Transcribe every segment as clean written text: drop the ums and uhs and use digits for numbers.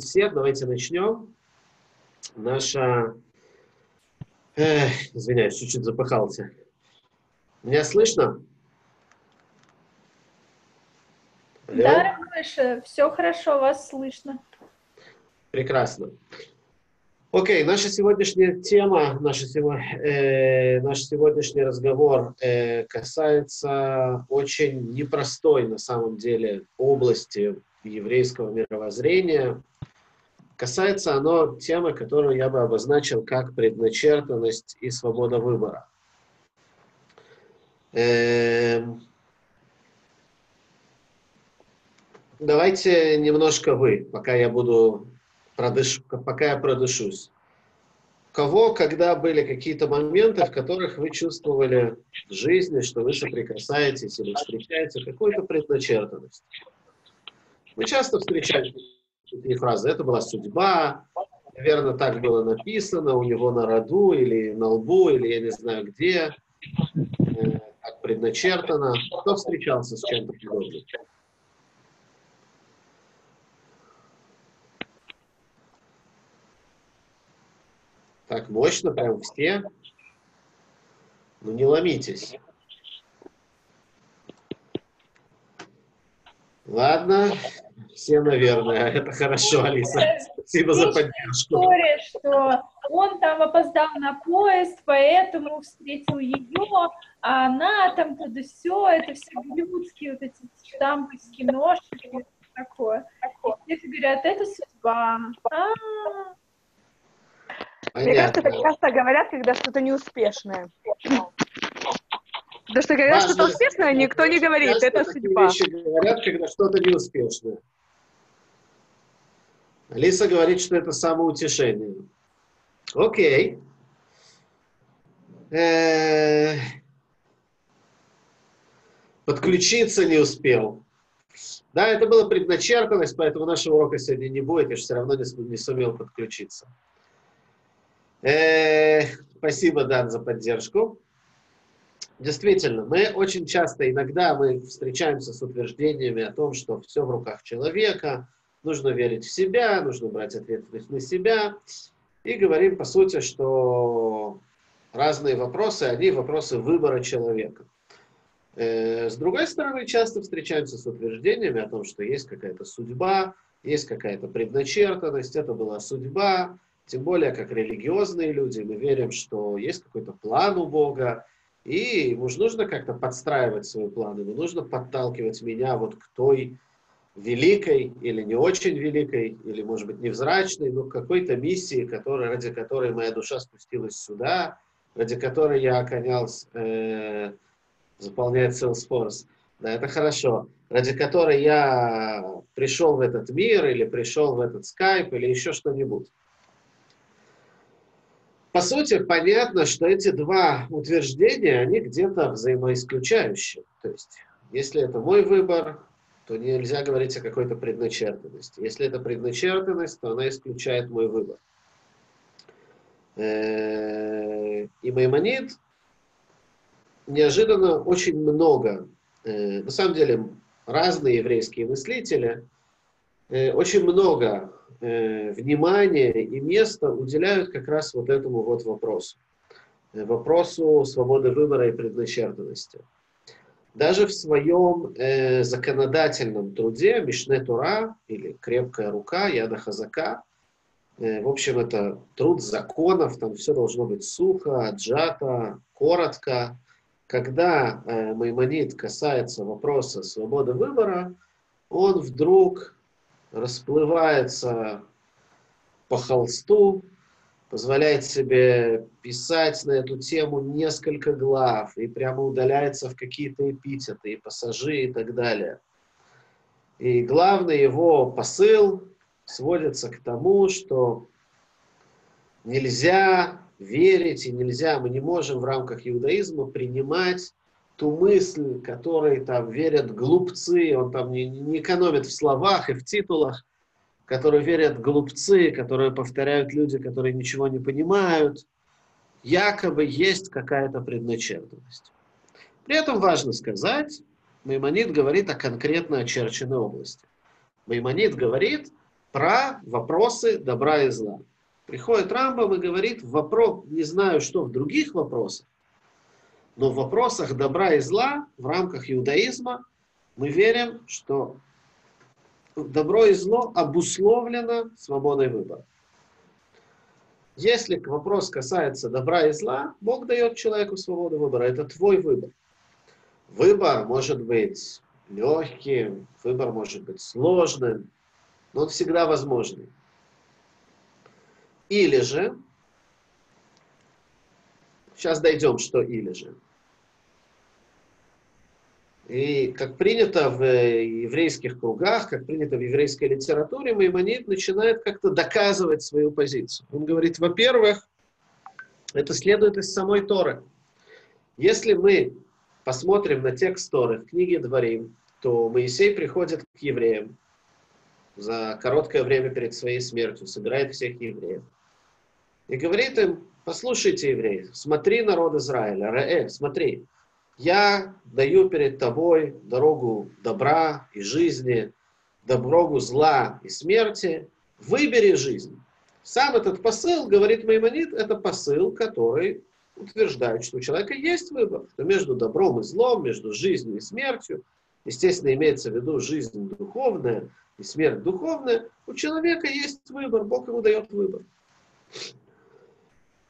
Всех, давайте начнем. Извиняюсь, чуть-чуть запыхался. Меня слышно? Алло? Да, слышу. Все хорошо, вас слышно. Прекрасно. Окей, наша сегодняшняя тема, наш сегодняшний разговор касается очень непростой на самом деле области еврейского мировоззрения. Касается оно темы, которую я бы обозначил как предначертанность и свобода выбора. Давайте немножко пока я продышусь. Кого, когда были какие-то моменты, в которых вы чувствовали в жизни, что вы соприкасаетесь или встречаете какую-то предначертанность? Мы часто встречаем такие фразы. Это была судьба, наверное, так было написано, у него на роду, или на лбу, или я не знаю где, так предначертано. Кто встречался с чем-то подобным? Так мощно, прям все. Ну не ломитесь. Ладно, все, наверное. Это хорошо, Алиса. Спасибо за поддержку. История, что он там опоздал на поезд, поэтому встретил ее, а она там туда-сё. Это все голливудские вот эти штамповские ножки. Такое. И все говорят, это судьба. Мне кажется, так часто говорят, когда что-то неуспешное. Потому что когда что-то успешное, никто не говорит, это судьба. Говорят, когда что-то неуспешное. Алиса говорит, что это самоутешение. Окей. Подключиться не успел. Да, это была предначертанность, поэтому нашего урока сегодня не будет, я же все равно не сумел подключиться. Спасибо, Дан, за поддержку. Действительно, мы очень часто, иногда мы встречаемся с утверждениями о том, что все в руках человека, нужно верить в себя, нужно брать ответственность на себя, и говорим, по сути, что разные вопросы, они вопросы выбора человека. С другой стороны, часто встречаемся с утверждениями о том, что есть какая-то судьба, есть какая-то предначертанность, это была судьба. Тем более, как религиозные люди, мы верим, что есть какой-то план у Бога, и ему же нужно как-то подстраивать свои планы, ему нужно подталкивать меня вот к той великой или не очень великой, или, может быть, невзрачной, но к какой-то миссии, ради которой моя душа спустилась сюда, ради которой я оконялся заполнять Salesforce. Да, это хорошо. Ради которой я пришел в этот мир, или пришел в этот Skype, или еще что-нибудь. По сути, понятно, что эти два утверждения, они где-то взаимоисключающие. То есть, если это мой выбор, то нельзя говорить о какой-то предначертанности. Если это предначертанность, то она исключает мой выбор. И Маймонид неожиданно очень много, на самом деле, разные еврейские мыслители, очень много внимания и места уделяют как раз вот этому вот вопросу. Вопросу свободы выбора и предначертанности. Даже в своем законодательном труде Мишне Тура, или «Крепкая рука», Яд Хазака, в общем, это труд законов, там все должно быть сухо, отжато, коротко. Когда Маймонид касается вопроса свободы выбора, он вдруг расплывается по холсту, позволяет себе писать на эту тему несколько глав и прямо удаляется в какие-то эпитеты, и пассажи, и так далее. И главный его посыл сводится к тому, что нельзя верить и нельзя, мы не можем в рамках иудаизма принимать ту мысль, которой там верят глупцы, он там не экономит в словах и в титулах, которые верят глупцы, которые повторяют люди, которые ничего не понимают, якобы есть какая-то предначертанность. При этом важно сказать, Маймонид говорит о конкретно очерченной области. Маймонид говорит про вопросы добра и зла. Приходит Рамбам и говорит, вопрос, не знаю, что в других вопросах, но в вопросах добра и зла в рамках иудаизма мы верим, что добро и зло обусловлено свободой выбора. Если вопрос касается добра и зла, Бог дает человеку свободу выбора. Это твой выбор. Выбор может быть легким, выбор может быть сложным, но он всегда возможный. Или же, сейчас дойдем, что или же. И как принято в еврейских кругах, как принято в еврейской литературе, Маймонид начинает как-то доказывать свою позицию. Он говорит, во-первых, это следует из самой Торы. Если мы посмотрим на текст Торы в книге Дварим, то Моисей приходит к евреям за короткое время перед своей смертью, собирает всех евреев и говорит им, послушайте, евреи, смотри, народ Израиля, смотри, я даю перед тобой дорогу добра и жизни, дорогу зла и смерти. Выбери жизнь. Сам этот посыл, говорит Маймонид, это посыл, который утверждает, что у человека есть выбор, что между добром и злом, между жизнью и смертью, естественно, имеется в виду жизнь духовная и смерть духовная, у человека есть выбор, Бог ему дает выбор.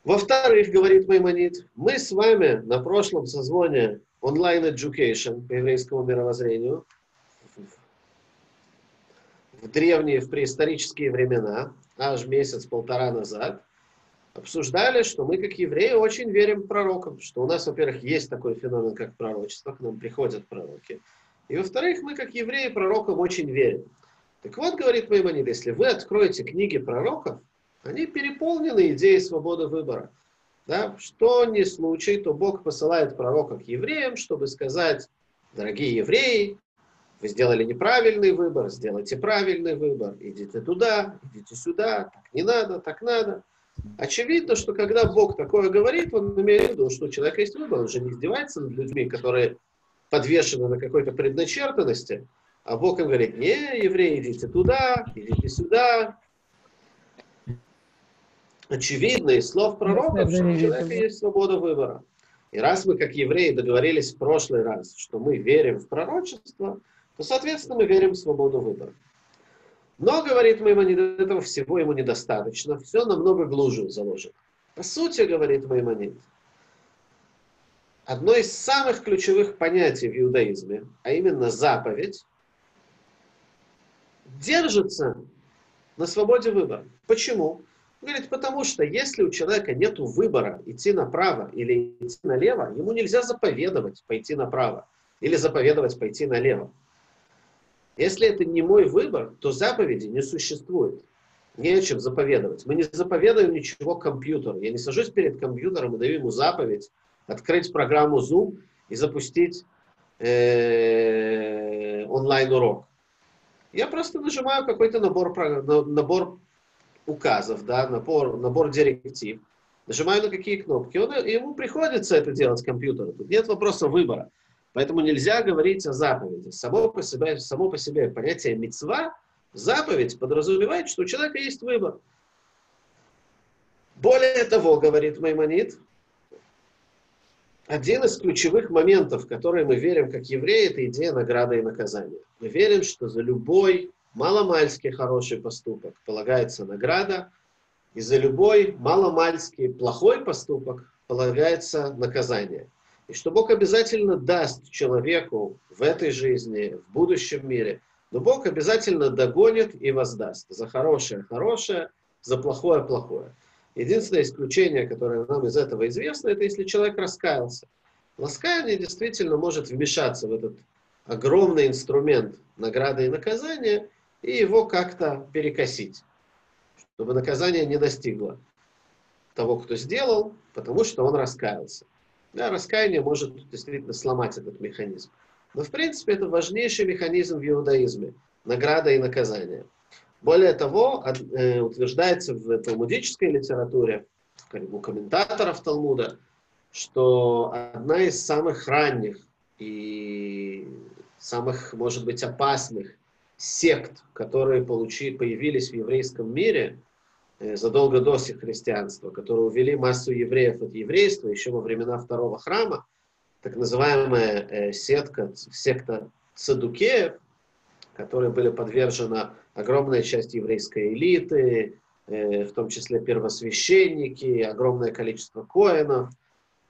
Во-вторых, говорит Маймонид, мы с вами на прошлом созвоне Online Education по еврейскому мировоззрению в древние, в преисторические времена, аж месяц-полтора назад, обсуждали, что мы, как евреи, очень верим пророкам, что у нас, во-первых, есть такой феномен, как пророчество, к нам приходят пророки, и, во-вторых, мы, как евреи, пророкам очень верим. Так вот, говорит Маймонид, если вы откроете книги пророков, они переполнены идеей свободы выбора. Да? Что ни случай, то Бог посылает пророка к евреям, чтобы сказать, дорогие евреи, вы сделали неправильный выбор, сделайте правильный выбор, идите туда, идите сюда, так не надо, так надо. Очевидно, что когда Бог такое говорит, он имеет в виду, что у человека есть выбор, он же не издевается над людьми, которые подвешены на какой-то предначертанности, а Бог им говорит, не, евреи, идите туда, идите сюда. Очевидно, из слов пророков, что у человека есть свобода выбора. И раз мы, как евреи, договорились в прошлый раз, что мы верим в пророчество, то, соответственно, мы верим в свободу выбора. Но, говорит Маймонид, этого всего ему недостаточно, все намного глубже заложено. По сути, говорит Маймонид, одно из самых ключевых понятий в иудаизме, а именно заповедь, держится на свободе выбора. Почему? Говорит, потому что если у человека нет выбора идти направо или идти налево, ему нельзя заповедовать пойти направо или заповедовать пойти налево. Если это не мой выбор, то заповеди не существует. Не о чем заповедовать. Мы не заповедуем ничего компьютеру. Я не сажусь перед компьютером и даю ему заповедь открыть программу Zoom и запустить онлайн-урок. Я просто нажимаю какой-то набор указов, да, набор директив, нажимаю на какие кнопки, ему приходится это делать компьютеру, тут нет вопроса выбора, поэтому нельзя говорить о заповеди. Само по себе понятие мицва, заповедь, подразумевает, что у человека есть выбор. Более того, говорит Маймонид, один из ключевых моментов, в которые мы верим как евреи, это идея награды и наказания. Мы верим, что за любой маломальский хороший поступок полагается награда, и за любой маломальский плохой поступок полагается наказание. И что Бог обязательно даст человеку в этой жизни, в будущем мире, но Бог обязательно догонит и воздаст. За хорошее – хорошее, за плохое – плохое. Единственное исключение, которое нам из этого известно, это если человек раскаялся. Раскаяние действительно может вмешаться в этот огромный инструмент награды и наказания, и его как-то перекосить, чтобы наказание не достигло того, кто сделал, потому что он раскаялся. Да, раскаяние может действительно сломать этот механизм. Но, в принципе, это важнейший механизм в иудаизме – награда и наказание. Более того, утверждается в талмудической литературе, у комментаторов Талмуда, что одна из самых ранних и самых, может быть, опасных сект, которые появились в еврейском мире задолго до христианства, которые увели массу евреев от еврейства еще во времена Второго храма, так называемая секта цадукеев, которые были подвержены огромная часть еврейской элиты, в том числе первосвященники, огромное количество коэнов.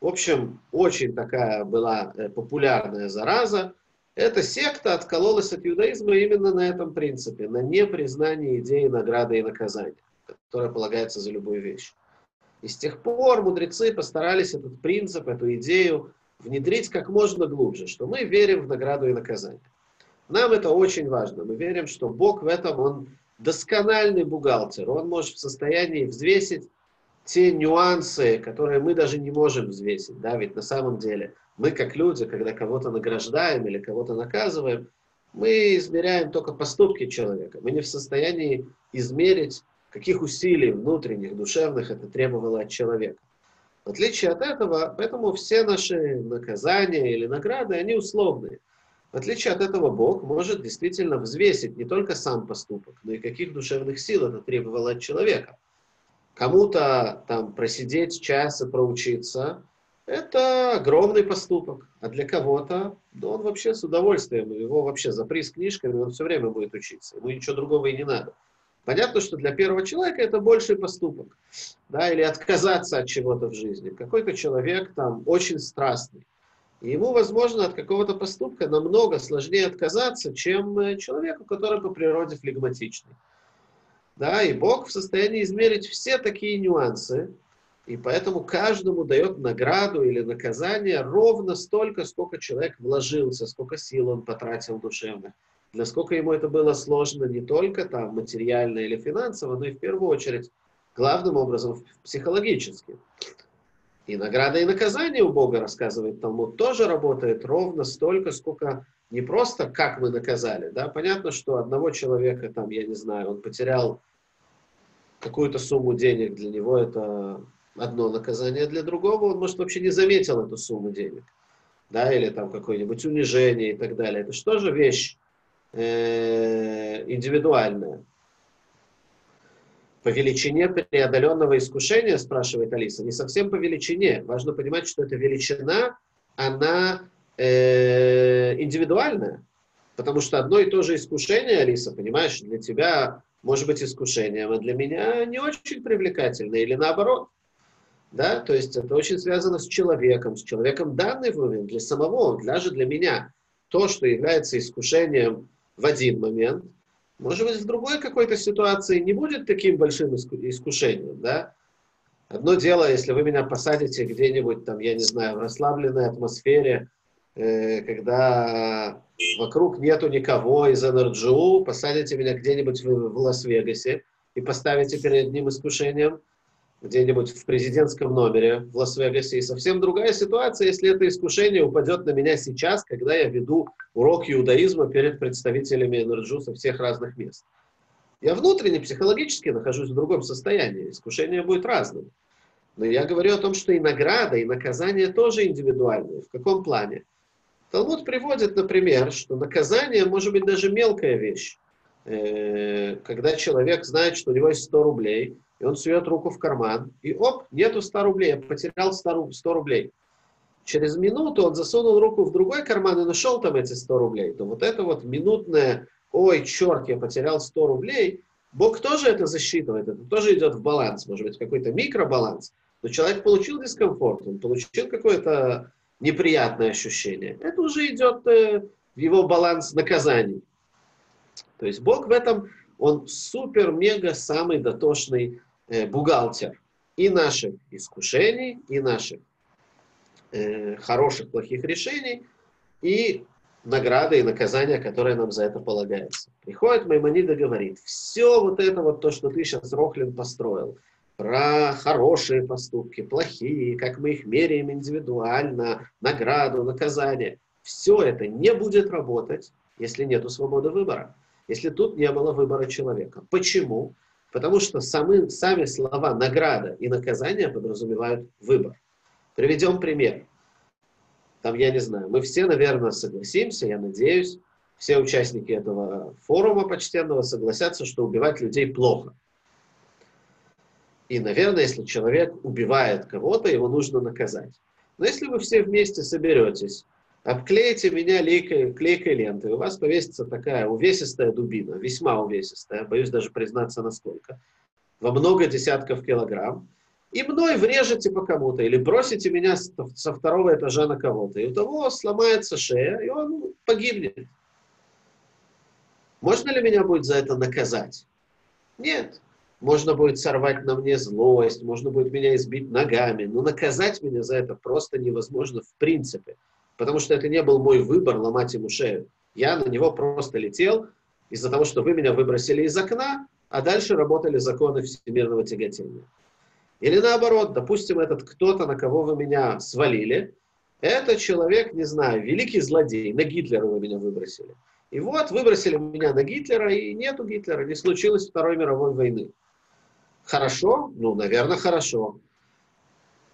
В общем, очень такая была популярная зараза. Эта секта откололась от иудаизма именно на этом принципе, на непризнании идеи награды и наказания, которая полагается за любую вещь. И с тех пор мудрецы постарались этот принцип, эту идею внедрить как можно глубже, что мы верим в награду и наказание. Нам это очень важно. Мы верим, что Бог в этом, Он доскональный бухгалтер. Он может в состоянии взвесить те нюансы, которые мы даже не можем взвесить. Да? Ведь на самом деле мы, как люди, когда кого-то награждаем или кого-то наказываем, мы измеряем только поступки человека. Мы не в состоянии измерить, каких усилий внутренних, душевных это требовало от человека. В отличие от этого, поэтому все наши наказания или награды, они условные. В отличие от этого, Бог может действительно взвесить не только сам поступок, но и каких душевных сил это требовало от человека. Кому-то там просидеть час и проучиться – это огромный поступок, а для кого-то, да он вообще с удовольствием, его вообще запри с книжками, он все время будет учиться, ему ничего другого и не надо. Понятно, что для первого человека это больший поступок, да, или отказаться от чего-то в жизни. Какой-то человек там очень страстный. Ему, возможно, от какого-то поступка намного сложнее отказаться, чем человеку, который по природе флегматичный. Да, и Бог в состоянии измерить все такие нюансы, и поэтому каждому дает награду или наказание ровно столько, сколько человек вложился, сколько сил он потратил душевно, насколько ему это было сложно не только там материально или финансово, но и в первую очередь, главным образом, психологически. И награда и наказание у Бога, рассказывает Талмуд, тоже работает ровно столько, сколько не просто как мы наказали. Да? Понятно, что одного человека, там, я не знаю, он потерял какую-то сумму денег, для него это одно наказание, для другого он, может, вообще не заметил эту сумму денег. Да? Или там какое-нибудь унижение и так далее. Это же тоже вещь индивидуальная. По величине преодоленного искушения, спрашивает Алиса, не совсем по величине. Важно понимать, что эта величина, она индивидуальная. Потому что одно и то же искушение, Алиса, понимаешь, для тебя может быть искушением, а для меня не очень привлекательное, или наоборот. Да? То есть это очень связано с человеком данный момент, для самого, даже для меня. То, что является искушением в один момент, может быть, в другой какой-то ситуации не будет таким большим искушением, да? Одно дело, если вы меня посадите где-нибудь, там, я не знаю, в расслабленной атмосфере, когда вокруг нету никого из НРДЖУ, посадите меня где-нибудь в Лас-Вегасе и поставите перед ним искушением где-нибудь в президентском номере в Лас-Вегасе. И совсем другая ситуация, если это искушение упадет на меня сейчас, когда я веду урок иудаизма перед представителями НРДЖУ со всех разных мест. Я внутренне, психологически нахожусь в другом состоянии, искушение будет разным. Но я говорю о том, что и награда, и наказание тоже индивидуальные. В каком плане? Талмуд приводит, например, что наказание может быть даже мелкая вещь. Когда человек знает, что у него есть 100 рублей, и он сует руку в карман, и оп, нету 100 рублей, я потерял 100 рублей. Через минуту он засунул руку в другой карман и нашел там эти 100 рублей. То вот это вот минутное, ой, черт, я потерял 100 рублей, Бог тоже это засчитывает, это тоже идет в баланс, может быть, какой-то микробаланс. Но человек получил дискомфорт, он получил какое-то неприятное ощущение. Это уже идет в его баланс наказаний. То есть Бог в этом, он супер-мега самый дотошный бухгалтер и наших искушений, и наших хороших, плохих решений, и награды, и наказания, которые нам за это полагаются. Приходит Маймонид и говорит, все вот это вот то, что ты сейчас, Рохлин, построил, про хорошие поступки, плохие, как мы их меряем индивидуально, награду, наказание, все это не будет работать, если нету свободы выбора. Если тут не было выбора человека. Почему? Потому что сами слова «награда» и «наказание» подразумевают выбор. Приведем пример. Там, я не знаю, мы все, наверное, согласимся, я надеюсь, все участники этого форума почтенного согласятся, что убивать людей плохо. И, наверное, если человек убивает кого-то, его нужно наказать. Но если вы все вместе соберетесь, обклеите меня клейкой лентой, у вас повесится такая увесистая дубина, весьма увесистая, боюсь даже признаться, насколько, во много десятков килограмм, и мной врежете по кому-то, или бросите меня со второго этажа на кого-то, и у того сломается шея, и он погибнет. Можно ли меня будет за это наказать? Нет. Можно будет сорвать на мне злость, можно будет меня избить ногами, но наказать меня за это просто невозможно в принципе. Потому что это не был мой выбор ломать ему шею. Я на него просто летел из-за того, что вы меня выбросили из окна, а дальше работали законы всемирного тяготения. Или наоборот, допустим, этот кто-то, на кого вы меня свалили, это человек, не знаю, великий злодей, на Гитлера вы меня выбросили. И вот выбросили меня на Гитлера, и нету Гитлера, не случилось Второй мировой войны. Хорошо? Ну, наверное, хорошо.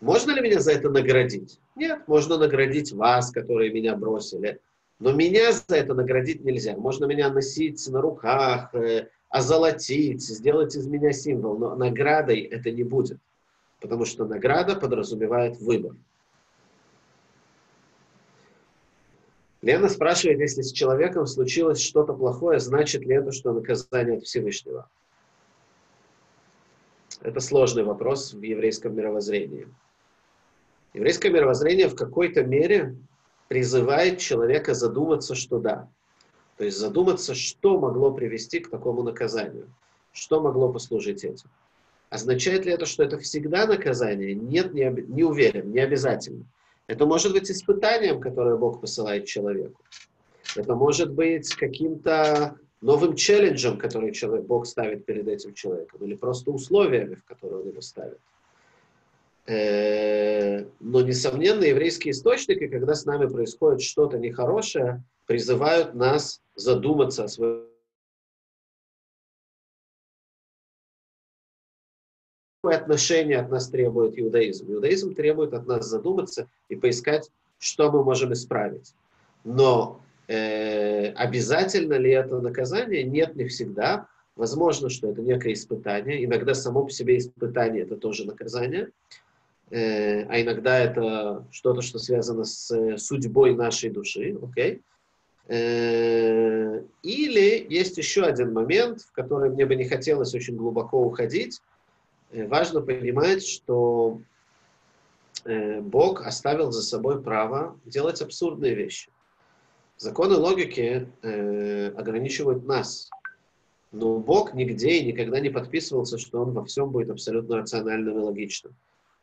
Можно ли меня за это наградить? Нет, можно наградить вас, которые меня бросили. Но меня за это наградить нельзя. Можно меня носить на руках, озолотить, сделать из меня символ. Но наградой это не будет. Потому что награда подразумевает выбор. Лена спрашивает, если с человеком случилось что-то плохое, значит ли это, что наказание от Всевышнего? Это сложный вопрос в еврейском мировоззрении. Еврейское мировоззрение в какой-то мере призывает человека задуматься, что да. То есть задуматься, что могло привести к такому наказанию. Что могло послужить этим. Означает ли это, что это всегда наказание? Нет, не уверен, не обязательно. Это может быть испытанием, которое Бог посылает человеку. Это может быть каким-то новым челленджем, который Бог ставит перед этим человеком. Или просто условиями, в которые он его ставит. Но, несомненно, еврейские источники, когда с нами происходит что-то нехорошее, призывают нас задуматься о своем отношении от нас требует иудаизм. Иудаизм требует от нас задуматься и поискать, что мы можем исправить. Но обязательно ли это наказание? Нет, не всегда. Возможно, что это некое испытание. Иногда само по себе испытание — это тоже наказание. А иногда это что-то, что связано с судьбой нашей души. Okay? Или есть еще один момент, в который мне бы не хотелось очень глубоко уходить. Важно понимать, что Бог оставил за собой право делать абсурдные вещи. Законы логики ограничивают нас. Но Бог нигде и никогда не подписывался, что Он во всем будет абсолютно рациональным и логичным.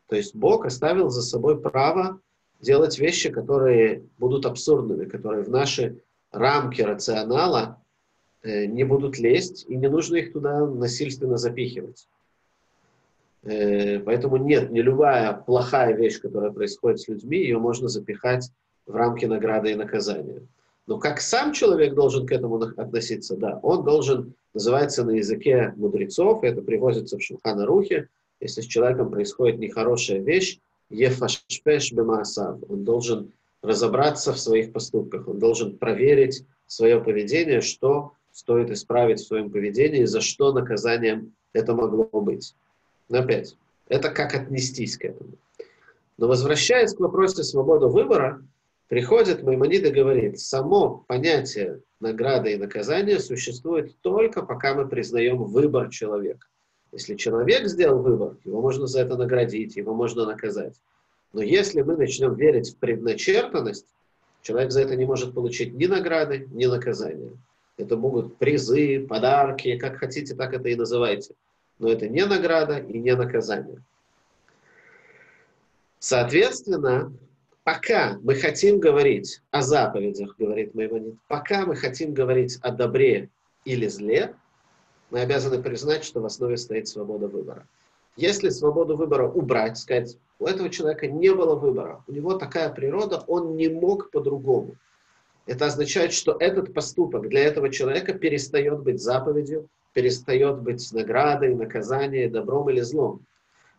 То есть Бог оставил за собой право делать вещи, которые будут абсурдными, которые в наши рамки рационала не будут лезть, и не нужно их туда насильственно запихивать. Поэтому нет, не любая плохая вещь, которая происходит с людьми, ее можно запихать в рамки награды и наказания. Но как сам человек должен к этому относиться? Да, он должен, называется на языке мудрецов, это приводится в Шулхан Арухе, если с человеком происходит нехорошая вещь, ефашпеш бемаасав, он должен разобраться в своих поступках, он должен проверить свое поведение, что стоит исправить в своем поведении, за что наказанием это могло быть. Но опять, это как отнестись к этому. Но возвращаясь к вопросу свободы выбора, приходит Маймонид и говорит, само понятие награды и наказания существует только пока мы признаем выбор человека. Если человек сделал выбор, его можно за это наградить, его можно наказать. Но если мы начнем верить в предначертанность, человек за это не может получить ни награды, ни наказания. Это могут призы, подарки, как хотите, так это и называйте. Но это не награда и не наказание. Соответственно, пока мы хотим говорить о заповедях, говорит Маймонид, пока мы хотим говорить о добре или зле, мы обязаны признать, что в основе стоит свобода выбора. Если свободу выбора убрать, сказать, у этого человека не было выбора, у него такая природа, он не мог по-другому. Это означает, что этот поступок для этого человека перестает быть заповедью, перестает быть наградой, наказанием, добром или злом.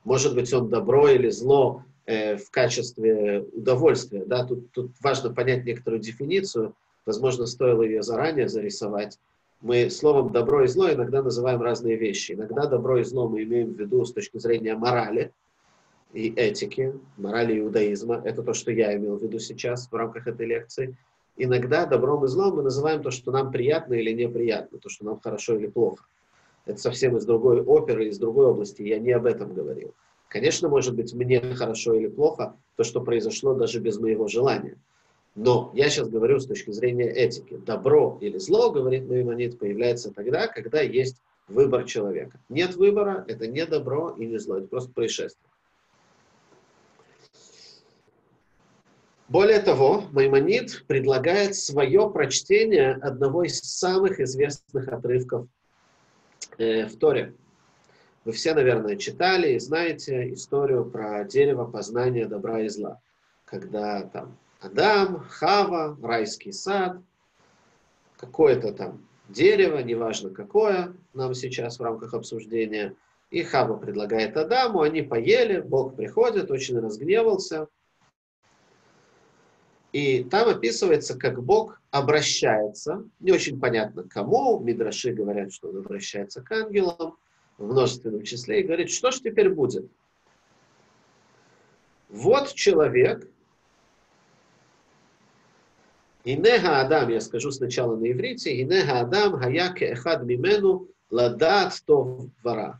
Может быть, он добро или зло в качестве удовольствия. Да? Тут важно понять некоторую дефиницию, Возможно, стоило ее заранее зарисовать. Мы словом «добро» и «зло» иногда называем разные вещи. Иногда добро и зло мы имеем в виду с точки зрения морали и этики, морали иудаизма. Это то, что я имел в виду сейчас в рамках этой лекции. Иногда добром и злом мы называем то, что нам приятно или неприятно, то, что нам хорошо или плохо. Это совсем из другой оперы, из другой области. Я не об этом говорил. Конечно, может быть, мне хорошо или плохо то, что произошло даже без моего желания. Но я сейчас говорю с точки зрения этики. Добро или зло, говорит Маймонид, появляется тогда, когда есть выбор человека. Нет выбора, это не добро и не зло, это просто происшествие. Более того, Маймонид предлагает свое прочтение одного из самых известных отрывков в Торе. Вы все, наверное, читали и знаете историю про дерево познания добра и зла. Когда там Адам, Хава, райский сад, какое-то там дерево, неважно какое, нам сейчас в рамках обсуждения. И Хава предлагает Адаму, они поели, Бог приходит, очень разгневался. И там описывается, как Бог обращается, не очень понятно к кому, мидраши говорят, что он обращается к ангелам, в множественном числе, и говорит, что ж теперь будет? Вот человек, «Инега Адам», я скажу сначала на иврите, «Инега Адам хаяке эхад мимену ладат тов вара».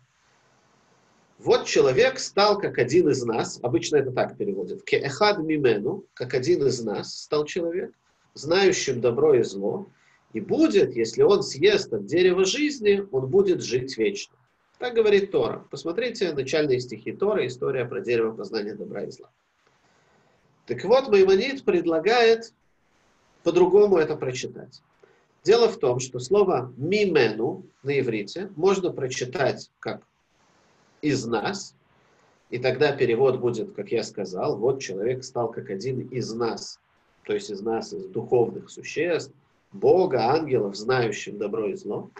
Вот человек стал как один из нас, обычно это так переводят, «Ке эхад мимену», как один из нас стал человек, знающим добро и зло, и будет, если он съест от дерева жизни, он будет жить вечно. Так говорит Тора. Посмотрите начальные стихи Торы, история про дерево познания добра и зла. Так вот, Маймонид предлагает по-другому это прочитать. Дело в том, что слово «мимену» на иврите можно прочитать как «из нас», и тогда перевод будет, как я сказал, вот человек стал как один из нас, то есть из нас, из духовных существ, Бога, ангелов, знающих добро и зло.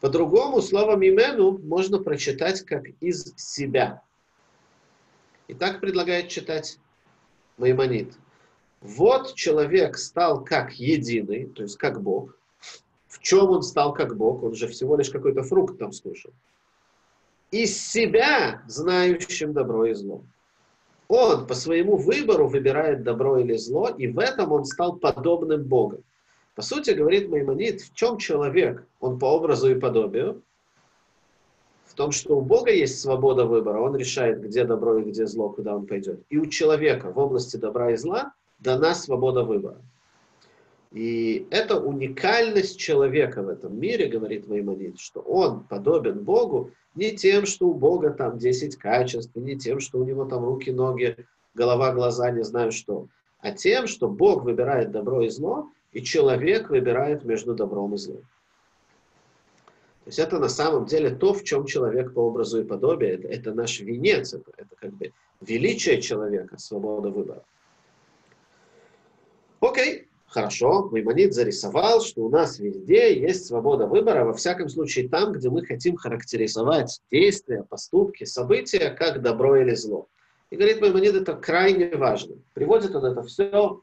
По-другому слово «мимену» можно прочитать как «из себя». И так предлагает читать Маймонид. Вот человек стал как единый, то есть как Бог. В чем он стал как Бог? Он же всего лишь какой-то фрукт там слушал. Из себя знающим добро и зло. Он по своему выбору выбирает добро или зло, и в этом он стал подобным Богу. По сути, говорит Маймонид, в чем человек? Он по образу и подобию. В том, что у Бога есть свобода выбора. Он решает, где добро и где зло, куда он пойдет. И у человека в области добра и зла дана свобода выбора. И это уникальность человека в этом мире, говорит Маймонид, что он подобен Богу не тем, что у Бога там 10 качеств, не тем, что у него там руки, ноги, голова, глаза, не знаю что, а тем, что Бог выбирает добро и зло, и человек выбирает между добром и злом. То есть это на самом деле то, в чем человек по образу и подобию. Это наш венец, это как бы величие человека, свобода выбора. Окей, хорошо, Маймонид зарисовал, что у нас везде есть свобода выбора, во всяком случае там, где мы хотим характеризовать действия, поступки, события, как добро или зло. И говорит Маймонид, это крайне важно. Приводит он это все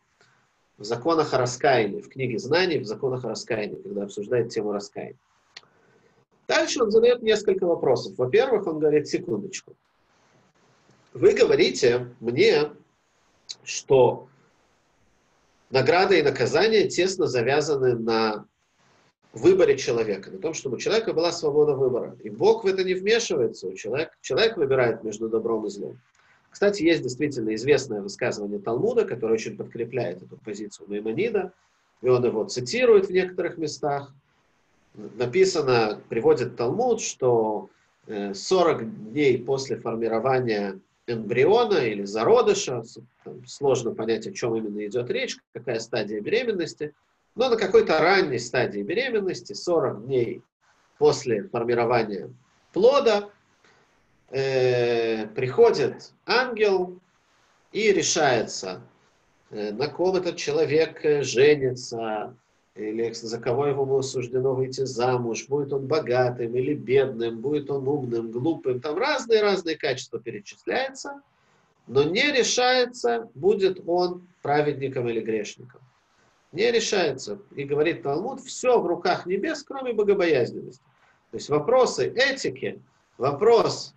в законах о раскаянии, в книге знаний, в законах о раскаянии, когда обсуждает тему раскаяния. Дальше он задает несколько вопросов. Во-первых, он говорит, секундочку. Вы говорите мне, что награда и наказание тесно завязаны на выборе человека, на том, чтобы у человека была свобода выбора. И Бог в это не вмешивается. Человек выбирает между добром и злом. Кстати, есть действительно известное высказывание Талмуда, которое очень подкрепляет эту позицию Маймонида, и он его цитирует в некоторых местах. Написано, приводит Талмуд, что 40 дней после формирования эмбриона или зародыша, там сложно понять, о чем именно идет речь, какая стадия беременности, но на какой-то ранней стадии беременности, 40 дней после формирования плода, приходит ангел и решается, на ком этот человек женится, или за кого ему суждено выйти замуж, будет он богатым или бедным, будет он умным, глупым, там разные-разные качества перечисляются, но не решается, будет он праведником или грешником. не решается. И говорит Талмуд, все в руках небес, кроме богобоязненности. То есть вопросы этики, вопрос,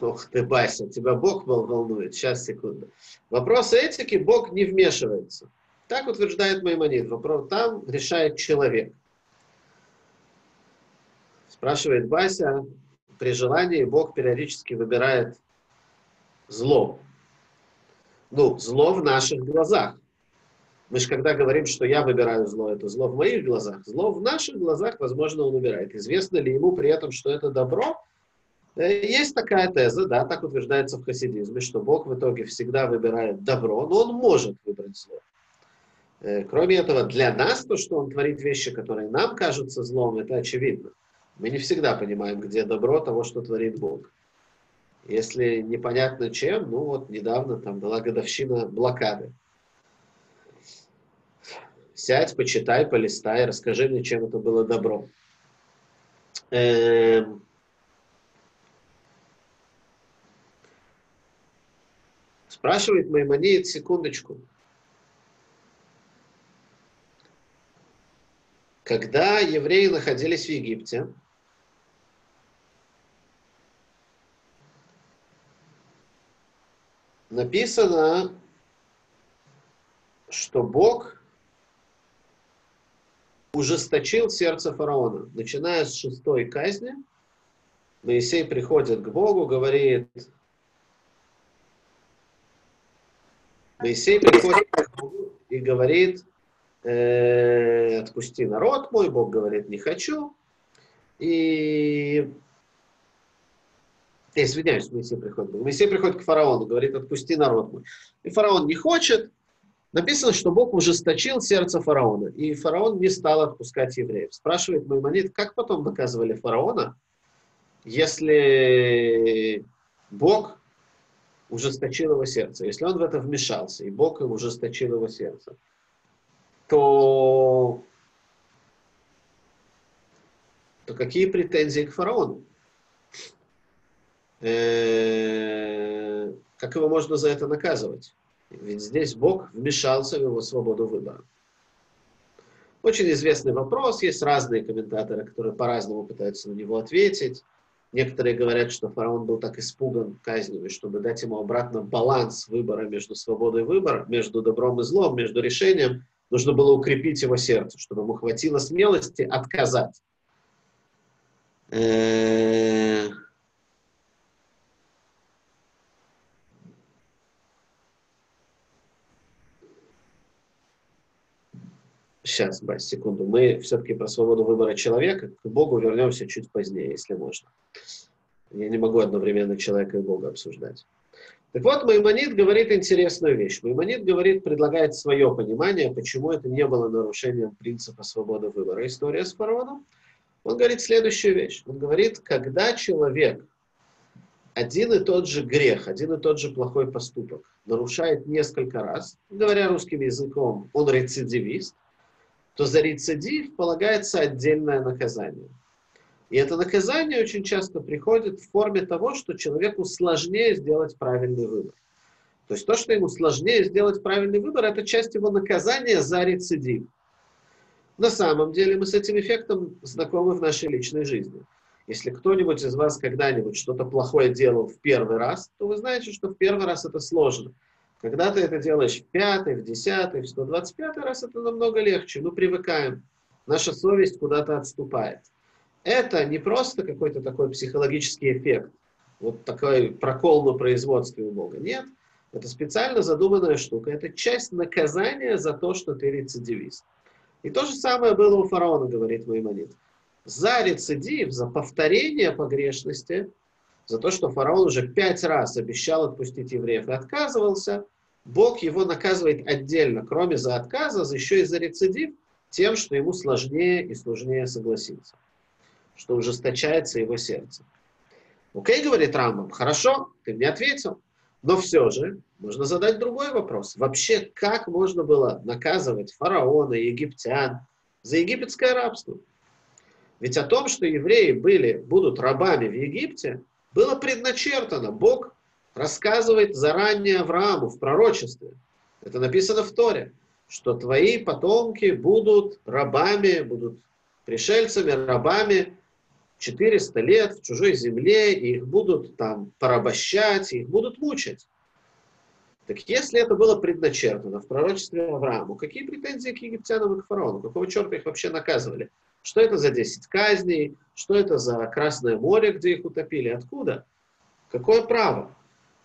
ох ты, Бася, тебя Бог волнует, сейчас, секунду. Вопросы этики Бог не вмешивается. Так утверждает Маймонид. Вопрос там решает человек. Спрашивает Бася, при желании Бог периодически выбирает зло. Ну, зло в наших глазах. Мы же когда говорим, что я выбираю зло, это зло в моих глазах. Зло в наших глазах, возможно, он выбирает. Известно ли ему при этом, что это добро? Есть такая теза, да, так утверждается в хасидизме, что Бог в итоге всегда выбирает добро, но он может выбрать зло. Кроме этого, для нас то, что он творит вещи, которые нам кажутся злом, это очевидно. Мы не всегда понимаем, где добро того, что творит Бог. Если непонятно чем, ну вот недавно там была годовщина блокады. Сядь, почитай, полистай, расскажи мне, чем это было добро. Спрашивает Маймонид, секундочку. Когда евреи находились в Египте, написано, что Бог ужесточил сердце фараона. Начиная с 6-й казни, Моисей приходит к Богу, говорит... Моисей приходит к Богу и говорит, отпусти народ мой, Бог говорит, не хочу. И... Извиняюсь, Моисей приходит к Богу. Моисей приходит к фараону, говорит, отпусти народ мой. И фараон не хочет. Написано, что Бог ужесточил сердце фараона, и фараон не стал отпускать евреев. Спрашивает Маймонид, как потом наказывали фараона, если Бог ужесточил его сердце, если он в это вмешался, и Бог им ужесточил его сердце, то какие претензии к фараону? Как его можно за это наказывать? Ведь здесь Бог вмешался в его свободу выбора. Очень известный вопрос. Есть разные комментаторы, которые по-разному пытаются на него ответить. Некоторые говорят, что фараон был так испуган казнью, чтобы дать ему обратно баланс выбора между свободой выбора, между добром и злом, между решением. Нужно было укрепить его сердце, чтобы ему хватило смелости отказать. Сейчас, Бась, секунду. Мы все-таки про свободу выбора человека. К Богу вернемся чуть позднее, если можно. Я не могу одновременно человека и Бога обсуждать. Так вот, Маймонид говорит интересную вещь. Маймонид говорит, предлагает свое понимание, почему это не было нарушением принципа свободы выбора. История с фараоном. Он говорит следующую вещь. Он говорит, когда человек один и тот же грех, один и тот же плохой поступок нарушает несколько раз, говоря русским языком, он рецидивист, то за рецидив полагается отдельное наказание. И это наказание очень часто приходит в форме того, что человеку сложнее сделать правильный выбор. То есть то, что ему сложнее сделать правильный выбор, это часть его наказания за рецидив. На самом деле мы с этим эффектом знакомы в нашей личной жизни. Если кто-нибудь из вас когда-нибудь что-то плохое делал в первый раз, то вы знаете, что в первый раз это сложно. Когда ты это делаешь в 5-й, в 10-й, в 125-й раз, это намного легче. Мы привыкаем. Наша совесть куда-то отступает. Это не просто какой-то такой психологический эффект. Вот такой прокол на производстве у Бога. Нет. Это специально задуманная штука. Это часть наказания за то, что ты рецидивист. И то же самое было у фараона, говорит Маймонид. За рецидив, за повторение погрешности, за то, что фараон уже 5 раз обещал отпустить евреев и отказывался, Бог его наказывает отдельно, кроме за отказа, еще и за рецидив, тем, что ему сложнее и сложнее согласиться, что ужесточается его сердце. Окей, говорит Рамбам, хорошо, ты мне ответил, но все же можно задать другой вопрос. Вообще, как можно было наказывать фараона, египтян за египетское рабство? Ведь о том, что евреи будут рабами в Египте, было предначертано. Бог рассказывает заранее Аврааму в пророчестве, это написано в Торе, что твои потомки будут рабами, будут пришельцами, рабами 400 лет в чужой земле, и их будут там порабощать, и их будут мучать. Так если это было предначертано в пророчестве Аврааму, какие претензии к египтянам и к фараону? Какого черта их вообще наказывали? Что это за 10 казней? Что это за Красное море, где их утопили? Откуда? Какое право?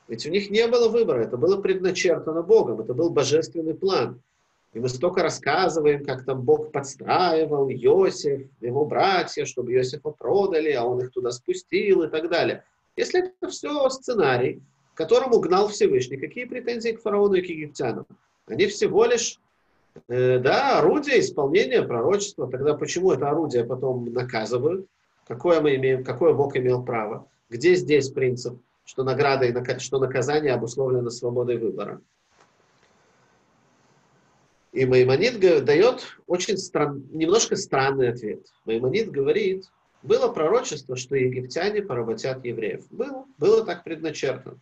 Ведь у них не было выбора. Это было предначертано Богом. Это был божественный план. И мы столько рассказываем, как там Бог подстраивал Йосеф, его братья, чтобы Йосефа продали, а он их туда спустил и так далее. Если это все сценарий, которому гнал Всевышний, какие претензии к фараону и к египтянам? Они всего лишь, орудие исполнения пророчества. Тогда почему это орудие потом наказывают? Какое Бог имел право? Где здесь принцип, что награда и что наказание обусловлено свободой выбора? И Маймонид дает очень немножко странный ответ. Маймонид говорит, было пророчество, что египтяне поработят евреев. Было так предначертано.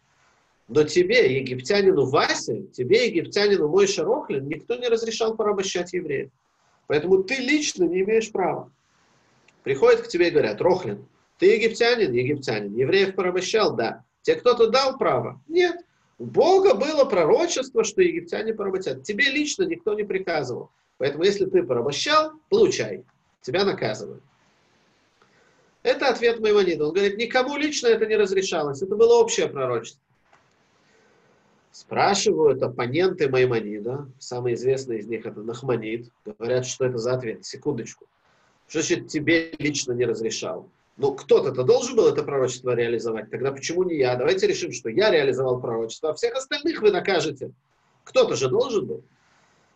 Но тебе, египтянину Васе, тебе, египтянину Мойше Рохлин, никто не разрешал порабощать евреев. Поэтому ты лично не имеешь права. Приходят к тебе и говорят: Рохлин, ты египтянин? Египтянин. Евреев порабощал? Да. Тебе кто-то дал право? Нет. У Бога было пророчество, что египтяне поработят. Тебе лично никто не приказывал. Поэтому если ты порабощал, получай. Тебя наказывают. Это ответ Маймонида. Он говорит, никому лично это не разрешалось. Это было общее пророчество. Спрашивают оппоненты Маймонида, самый известный из них это Нахманид, говорят, что это за ответ, секундочку. Что значит тебе лично не разрешал? Ну, кто-то должен был это пророчество реализовать, тогда почему не я? Давайте решим, что я реализовал пророчество, а всех остальных вы накажете. Кто-то же должен был.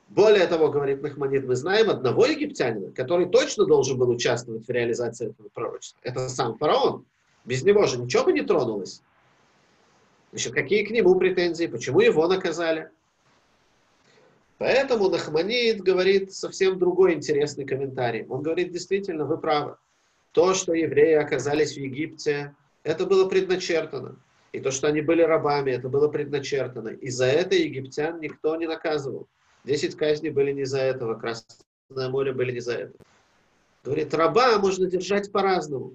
Более того, говорит Нахманид, мы знаем одного египтянина, который точно должен был участвовать в реализации этого пророчества. Это сам фараон. Без него же ничего бы не тронулось. Значит, какие к нему претензии, почему его наказали? Поэтому Нахманид говорит совсем другой интересный комментарий. Он говорит, действительно, вы правы. То, что евреи оказались в Египте, это было предначертано. И то, что они были рабами, это было предначертано. И за это египтян никто не наказывал. 10 казней были не за этого, Красное море были не за это. Говорит, раба можно держать по-разному.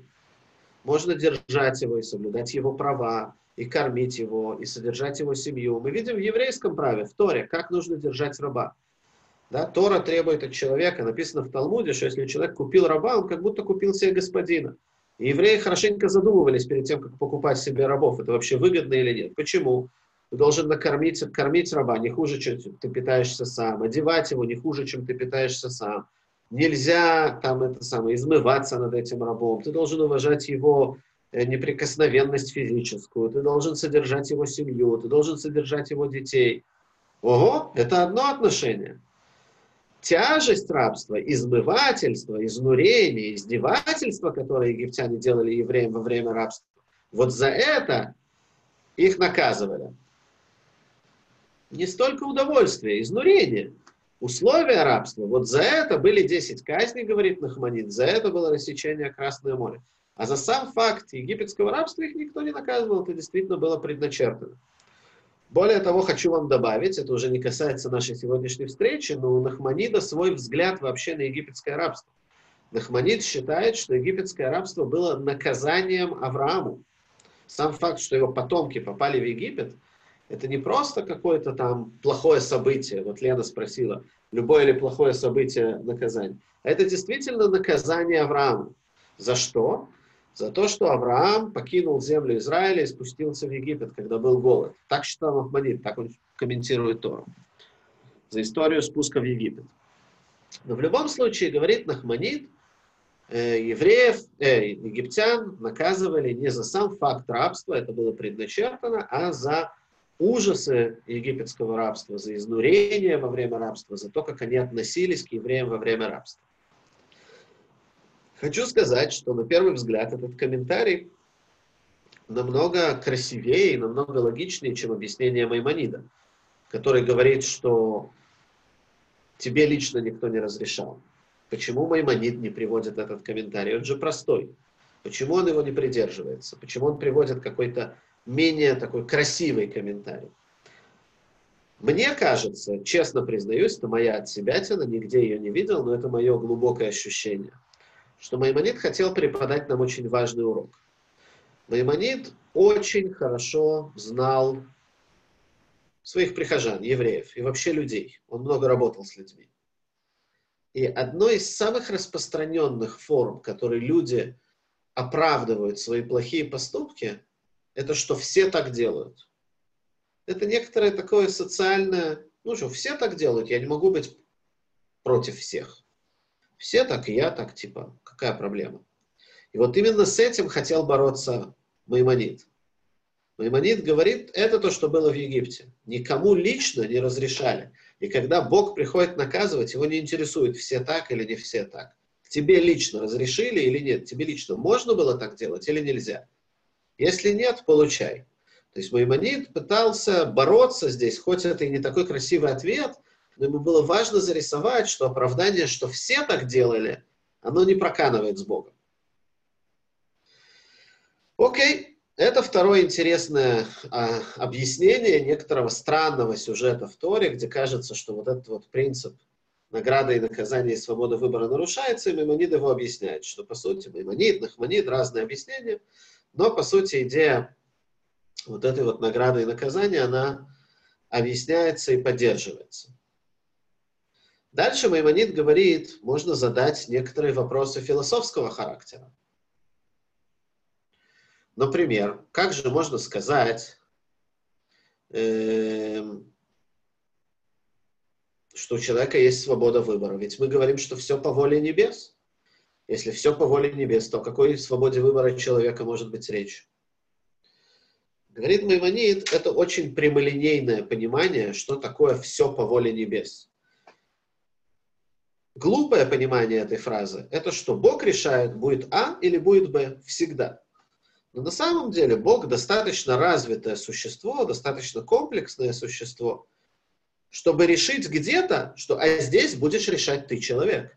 Можно держать его и соблюдать его права, и кормить его, и содержать его семью. Мы видим в еврейском праве, в Торе, как нужно держать раба. Да, Тора требует от человека, написано в Талмуде, что если человек купил раба, он как будто купил себе господина. И евреи хорошенько задумывались перед тем, как покупать себе рабов, это вообще выгодно или нет. Почему? Ты должен кормить раба не хуже, чем ты питаешься сам, одевать его не хуже, чем ты питаешься сам. Нельзя измываться над этим рабом, ты должен уважать его неприкосновенность физическую, ты должен содержать его семью, ты должен содержать его детей. Ого, это одно отношение. Тяжесть рабства, измывательство, изнурение, издевательство, которое египтяне делали евреям во время рабства, вот за это их наказывали. Не столько удовольствие, изнурение. Условия рабства, вот за это были 10 казней, говорит Нахманид, за это было рассечение Красное море. А за сам факт египетского рабства их никто не наказывал, это действительно было предначертано. Более того, хочу вам добавить, это уже не касается нашей сегодняшней встречи, но у Нахманида свой взгляд вообще на египетское рабство. Нахманид считает, что египетское рабство было наказанием Аврааму. Сам факт, что его потомки попали в Египет, это не просто какое-то там плохое событие. Вот Лена спросила, любое ли плохое событие наказание. Это действительно наказание Аврааму. За что? За то, что Авраам покинул землю Израиля и спустился в Египет, когда был голод. Так считал Нахманид, так он комментирует Тору. За историю спуска в Египет. Но в любом случае, говорит Нахманид, египтян наказывали не за сам факт рабства, это было предначертано, а за ужасы египетского рабства, за изнурение во время рабства, за то, как они относились к евреям во время рабства. Хочу сказать, что на первый взгляд этот комментарий намного красивее и намного логичнее, чем объяснение Маймонида, который говорит, что тебе лично никто не разрешал. Почему Маймонид не приводит этот комментарий? Он же простой. Почему он его не придерживается? Почему он приводит какой-то менее такой красивый комментарий. Мне кажется, честно признаюсь, это моя отсебятина, нигде ее не видел, но это мое глубокое ощущение, что Маймонид хотел преподать нам очень важный урок. Маймонид очень хорошо знал своих прихожан, евреев и вообще людей. Он много работал с людьми. И одной из самых распространенных форм, которой люди оправдывают свои плохие поступки, это что все так делают. Это некоторое такое социальное, ну что, все так делают, я не могу быть против всех. Все так, и я так, типа, какая проблема? И вот именно с этим хотел бороться Маймонид. Маймонид говорит, это то, что было в Египте. Никому лично не разрешали. И когда Бог приходит наказывать, его не интересует, все так или не все так. Тебе лично разрешили или нет? Тебе лично можно было так делать или нельзя? Если нет, получай. То есть Маймонид пытался бороться здесь, хоть это и не такой красивый ответ, но ему было важно зарисовать, что оправдание, что все так делали, оно не проканывает с Богом. Окей, это второе интересное объяснение некоторого странного сюжета в Торе, где кажется, что вот этот вот принцип награда и наказание и свобода выбора нарушается, и Маймонид его объясняет, что по сути Маймонид, Нахманид, разные объяснения, но по сути идея вот этой вот награды и наказания, она объясняется и поддерживается. Дальше Маймонид говорит, можно задать некоторые вопросы философского характера. Например, как же можно сказать, что у человека есть свобода выбора? Ведь мы говорим, что все по воле небес. Если все по воле небес, то о какой свободе выбора человека может быть речь? Говорит Маймонид, это очень прямолинейное понимание, что такое «все по воле небес». Глупое понимание этой фразы – это что Бог решает, будет А или будет Б всегда. Но на самом деле Бог достаточно развитое существо, достаточно комплексное существо, чтобы решить где-то, что «а здесь будешь решать ты, человек».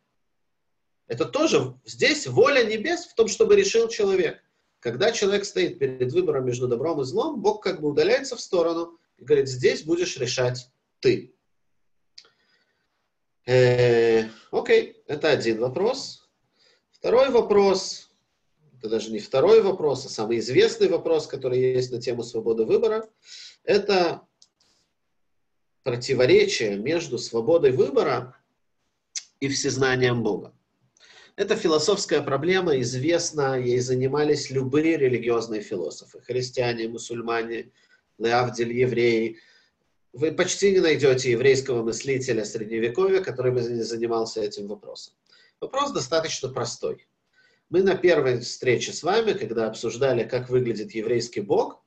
Это тоже здесь воля небес в том, чтобы решил человек. Когда человек стоит перед выбором между добром и злом, Бог как бы удаляется в сторону и говорит, здесь будешь решать ты. Окей, это один вопрос. Второй вопрос, это даже не второй вопрос, а самый известный вопрос, который есть на тему свободы выбора, это противоречие между свободой выбора и всезнанием Бога. Это философская проблема, известна, ей занимались любые религиозные философы. Христиане, мусульмане, леавдиль, евреи. Вы почти не найдете еврейского мыслителя Средневековья, который бы не занимался этим вопросом. Вопрос достаточно простой. Мы на первой встрече с вами, когда обсуждали, как выглядит еврейский Бог,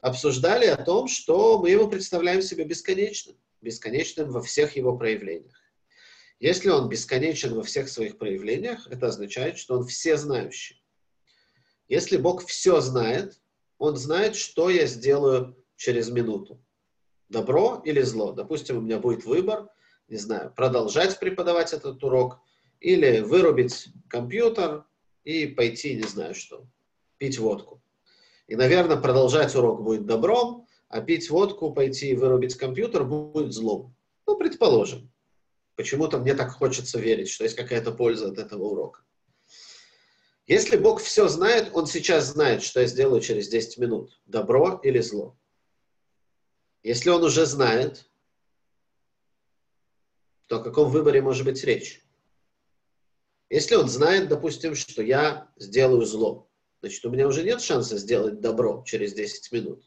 обсуждали о том, что мы его представляем себе бесконечным. Бесконечным во всех его проявлениях. Если он бесконечен во всех своих проявлениях, это означает, что он всезнающий. Если Бог все знает, он знает, что я сделаю через минуту. Добро или зло. Допустим, у меня будет выбор, не знаю, продолжать преподавать этот урок или вырубить компьютер и пойти, не знаю что, пить водку. И, наверное, продолжать урок будет добром, а пить водку, пойти и вырубить компьютер будет злом. Ну, предположим. Почему-то мне так хочется верить, что есть какая-то польза от этого урока. Если Бог все знает, Он сейчас знает, что я сделаю через 10 минут. Добро или зло. Если Он уже знает, то о каком выборе может быть речь? Если Он знает, допустим, что я сделаю зло, значит, у меня уже нет шанса сделать добро через 10 минут.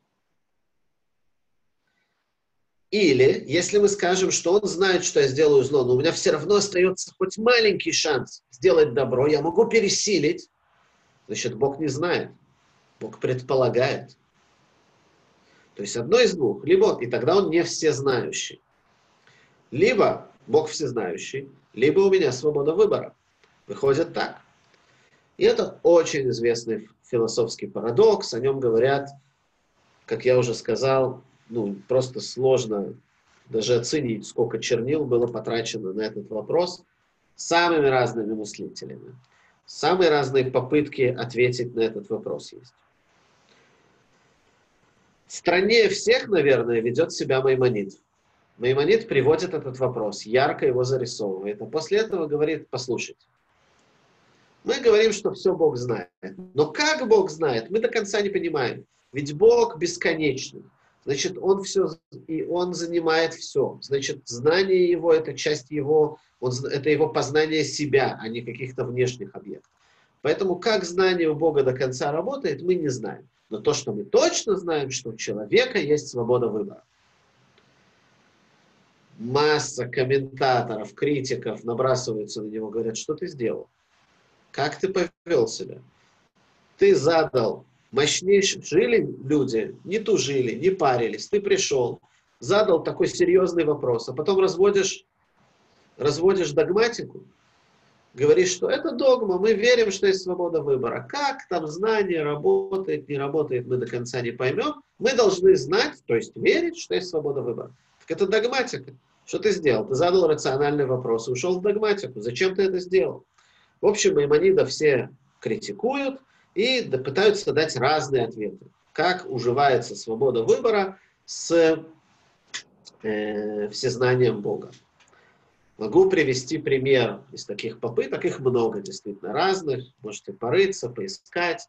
Или, если мы скажем, что он знает, что я сделаю зло, но у меня все равно остается хоть маленький шанс сделать добро, я могу пересилить, значит, Бог не знает, Бог предполагает. То есть одно из двух. Либо, и тогда он не всезнающий. Либо Бог всезнающий, либо у меня свобода выбора. Выходит так. И это очень известный философский парадокс, о нем говорят, как я уже сказал, ну, просто сложно даже оценить, сколько чернил было потрачено на этот вопрос самыми разными мыслителями. Самые разные попытки ответить на этот вопрос есть. Страннее всех, наверное, ведет себя Маймонид. Маймонид приводит этот вопрос, ярко его зарисовывает, а после этого говорит: послушайте. Мы говорим, что все Бог знает. Но как Бог знает, мы до конца не понимаем. Ведь Бог бесконечный. Значит, Он все, и Он занимает все. Значит, знание Его — это часть Его, это Его познание себя, а не каких-то внешних объектов. Поэтому как знание у Бога до конца работает, мы не знаем. Но то, что мы точно знаем, что у человека есть свобода выбора. Масса комментаторов, критиков набрасываются на него, говорят: что ты сделал? Как ты повел себя? Ты задал мощнейший... Жили люди, не тужили, не парились. Ты пришел, задал такой серьезный вопрос, а потом разводишь догматику, говоришь, что это догма, мы верим, что есть свобода выбора. Как там знание работает, не работает, мы до конца не поймем. Мы должны знать, то есть верить, что есть свобода выбора. Так это догматика. Что ты сделал? Ты задал рациональный вопрос и ушел в догматику. Зачем ты это сделал? В общем, Маймонида все критикуют и пытаются дать разные ответы. Как уживается свобода выбора с всезнанием Бога. Могу привести пример из таких попыток. Их много действительно разных. Можете порыться, поискать.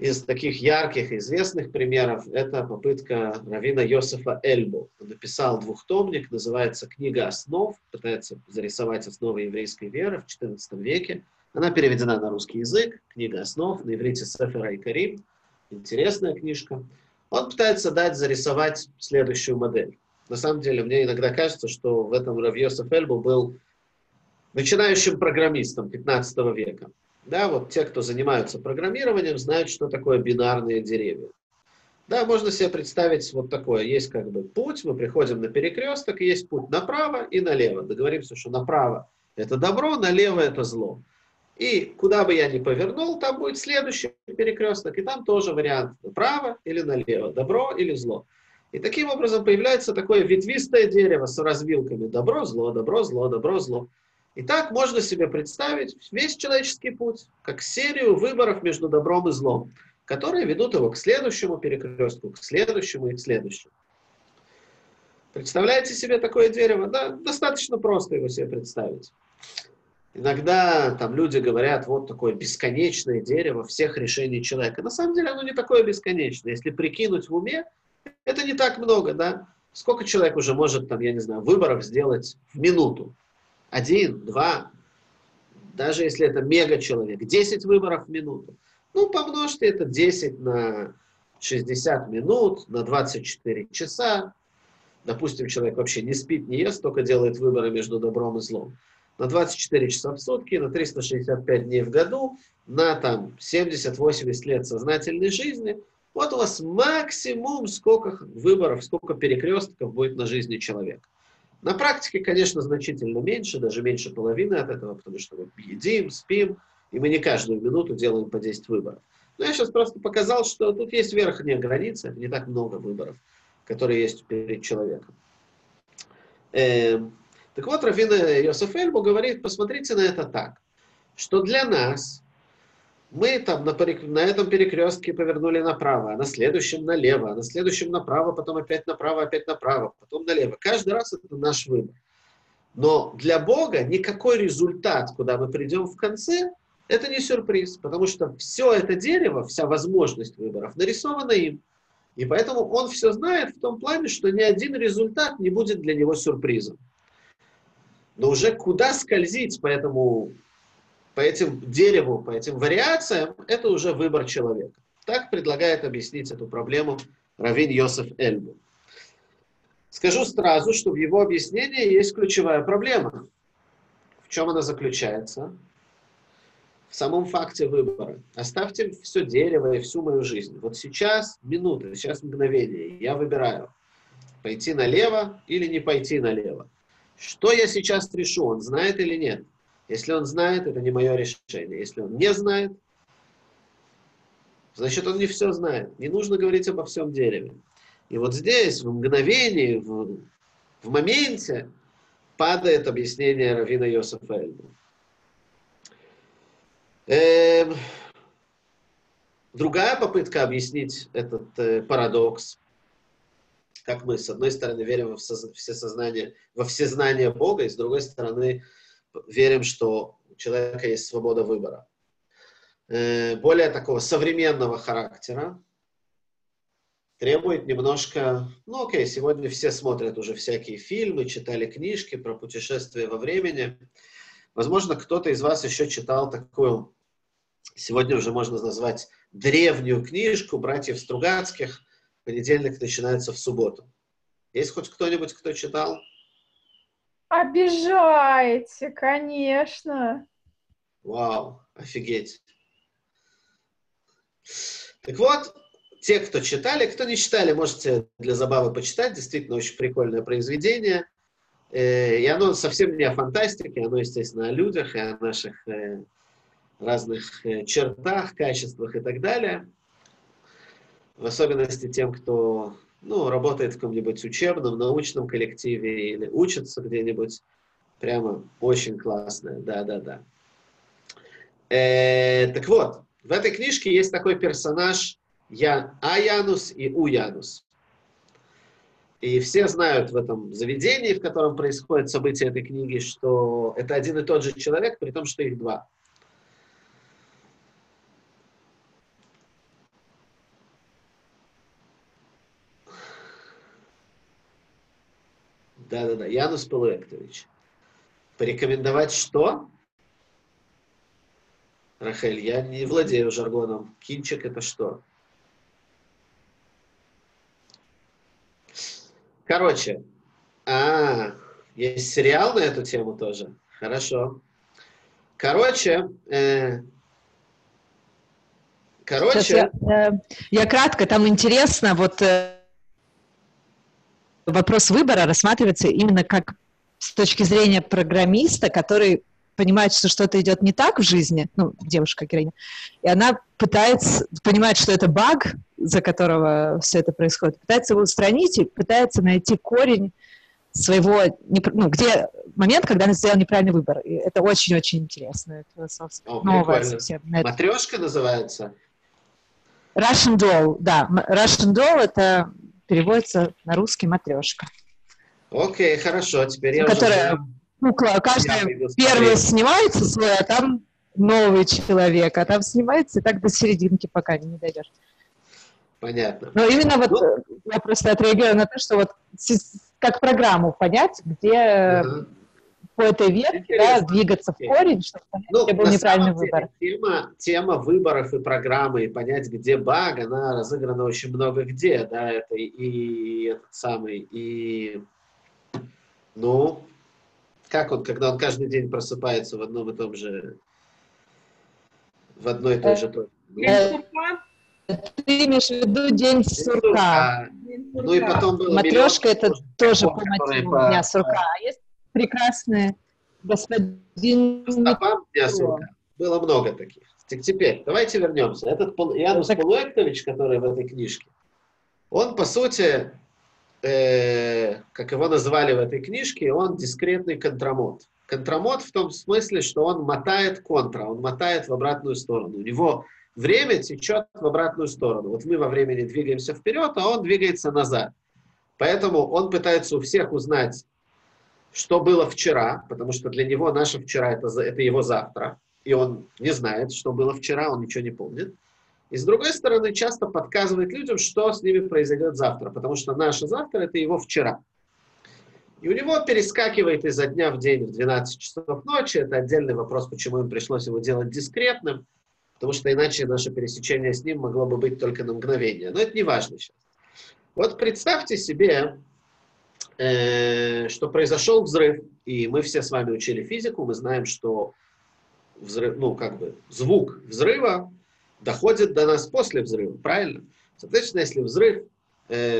Из таких ярких и известных примеров это попытка раввина Йосефа Эльбу. Он написал двухтомник, называется «Книга основ», пытается зарисовать основы еврейской веры в XIV веке. Она переведена на русский язык, «Книга основ», на иврите «Сефер и Карим». Интересная книжка. Он пытается зарисовать следующую модель. На самом деле, мне иногда кажется, что в этом рав Йосеф Эльбу был начинающим программистом XV века. Да, вот те, кто занимаются программированием, знают, что такое бинарные деревья. Да, можно себе представить вот такое. Есть как бы путь, мы приходим на перекресток, и есть путь направо и налево. Договоримся, что направо это добро, налево это зло. И куда бы я ни повернул, там будет следующий перекресток, и там тоже вариант направо или налево, добро или зло. И таким образом появляется такое ветвистое дерево с развилками добро, зло, добро, зло, добро, зло. И так можно себе представить весь человеческий путь, как серию выборов между добром и злом, которые ведут его к следующему перекрестку, к следующему и к следующему. Представляете себе такое дерево? Да, достаточно просто его себе представить. Иногда там люди говорят: вот такое бесконечное дерево всех решений человека. На самом деле оно не такое бесконечное. Если прикинуть в уме, это не так много, да? Сколько человек уже может, там, я не знаю, выборов сделать в минуту? 1, 2, даже если это мега-человек, 10 выборов в минуту. Ну, помножьте это 10 на 60 минут, на 24 часа. Допустим, человек вообще не спит, не ест, только делает выборы между добром и злом. На 24 часа в сутки, на 365 дней в году, на там 70-80 лет сознательной жизни. Вот у вас максимум сколько выборов, сколько перекрестков будет на жизни человека. На практике, конечно, значительно меньше, даже меньше половины от этого, потому что мы едим, спим, и мы не каждую минуту делаем по 10 выборов. Но я сейчас просто показал, что тут есть верхняя граница, не так много выборов, которые есть перед человеком. Так вот, рав Йосеф Эльбу говорит: посмотрите на это так, что для нас мы там на этом перекрестке повернули направо, а на следующем налево, а на следующем направо, потом опять направо, потом налево. Каждый раз это наш выбор. Но для Бога никакой результат, куда мы придем в конце, это не сюрприз, потому что все это дерево, вся возможность выборов нарисована им. И поэтому он все знает в том плане, что ни один результат не будет для него сюрпризом. Но уже куда скользить по этим дереву, по этим вариациям, это уже выбор человека. Так предлагает объяснить эту проблему раввин Йосеф Эльбу. Скажу сразу, что в его объяснении есть ключевая проблема. В чем она заключается? В самом факте выбора. Оставьте все дерево и всю мою жизнь. Вот сейчас минута, сейчас мгновение. Я выбираю, пойти налево или не пойти налево. Что я сейчас решу, он знает или нет? Если он знает, это не мое решение. Если он не знает, значит, он не все знает. Не нужно говорить обо всем дереве. И вот здесь, в мгновении, в моменте, падает объяснение раввина Йосефа Эльбу. Другая попытка объяснить этот парадокс, как мы, с одной стороны, верим во всезнание Бога, и с другой стороны, верим, что у человека есть свобода выбора. Более такого современного характера требует немножко... Ну, окей, сегодня все смотрят уже всякие фильмы, читали книжки про путешествия во времени. Возможно, кто-то из вас еще читал такую... Сегодня уже можно назвать древнюю книжку «Братьев Стругацких». Понедельник начинается в субботу. Есть хоть кто-нибудь, кто читал? Обижаете, конечно. Вау, офигеть. Так вот, те, кто читали, кто не читали, можете для забавы почитать. Действительно, очень прикольное произведение. И оно совсем не о фантастике, оно, естественно, о людях и о наших... разных чертах, качествах и так далее. В особенности тем, кто работает в каком-нибудь учебном, научном коллективе или учится где-нибудь. Прямо очень классное. Да-да-да. Так вот, в этой книжке есть такой персонаж Янус и Янус. И все знают в этом заведении, в котором происходят события этой книги, что это один и тот же человек, при том, что их два. Да-да-да, Янус Пылуэктович. Порекомендовать что? Рахель, я не владею жаргоном. Кинчик — это что? Короче, есть сериал на эту тему тоже? Хорошо. Короче... Я кратко, там интересно, вот... Вопрос выбора рассматривается именно как с точки зрения программиста, который понимает, что что-то идет не так в жизни, девушка-героиня, и она пытается, понимает, что это баг, за которого все это происходит, пытается его устранить и пытается найти корень своего, где момент, когда она сделала неправильный выбор. И это очень-очень интересно. Матрешка называется? Russian Doll, да. Russian Doll — это... переводится на русский «матрешка». Окей, хорошо. Теперь я каждая первая снимается свой, а там новый человек, а там снимается, и так до серединки пока не дойдешь. Понятно. Но именно я просто отреагирую на то, что как программу понять, где по этой ветке двигаться в корень, чтобы понять, где был неправильный выбор. Тема выборов и программы, и понять, где баг, она разыграна очень много где, да, это когда он каждый день просыпается в одном и том же, в одной и той же точке. Ты имеешь в виду день сурка. Ну и потом было матрешка, это тоже по мотиву дня сурка. Прекрасные господин... Было много таких. Теперь, давайте вернемся. Этот Янус Пылуэктович, который в этой книжке, он, по сути, как его назвали в этой книжке, он дискретный контрамод. Контрамод в том смысле, что он мотает контра, он мотает в обратную сторону. У него время течет в обратную сторону. Вот мы во времени двигаемся вперед, а он двигается назад. Поэтому он пытается у всех узнать, что было вчера, потому что для него наше вчера — это его завтра, и он не знает, что было вчера, он ничего не помнит. И с другой стороны, часто подсказывает людям, что с ними произойдет завтра, потому что наше завтра — это его вчера. И у него перескакивает изо дня в день в 12 часов ночи, это отдельный вопрос, почему им пришлось его делать дискретным, потому что иначе наше пересечение с ним могло бы быть только на мгновение, но это не важно сейчас. Вот представьте себе, что произошел взрыв, и мы все с вами учили физику, мы знаем, что взрыв, звук взрыва доходит до нас после взрыва, правильно? Соответственно, если взрыв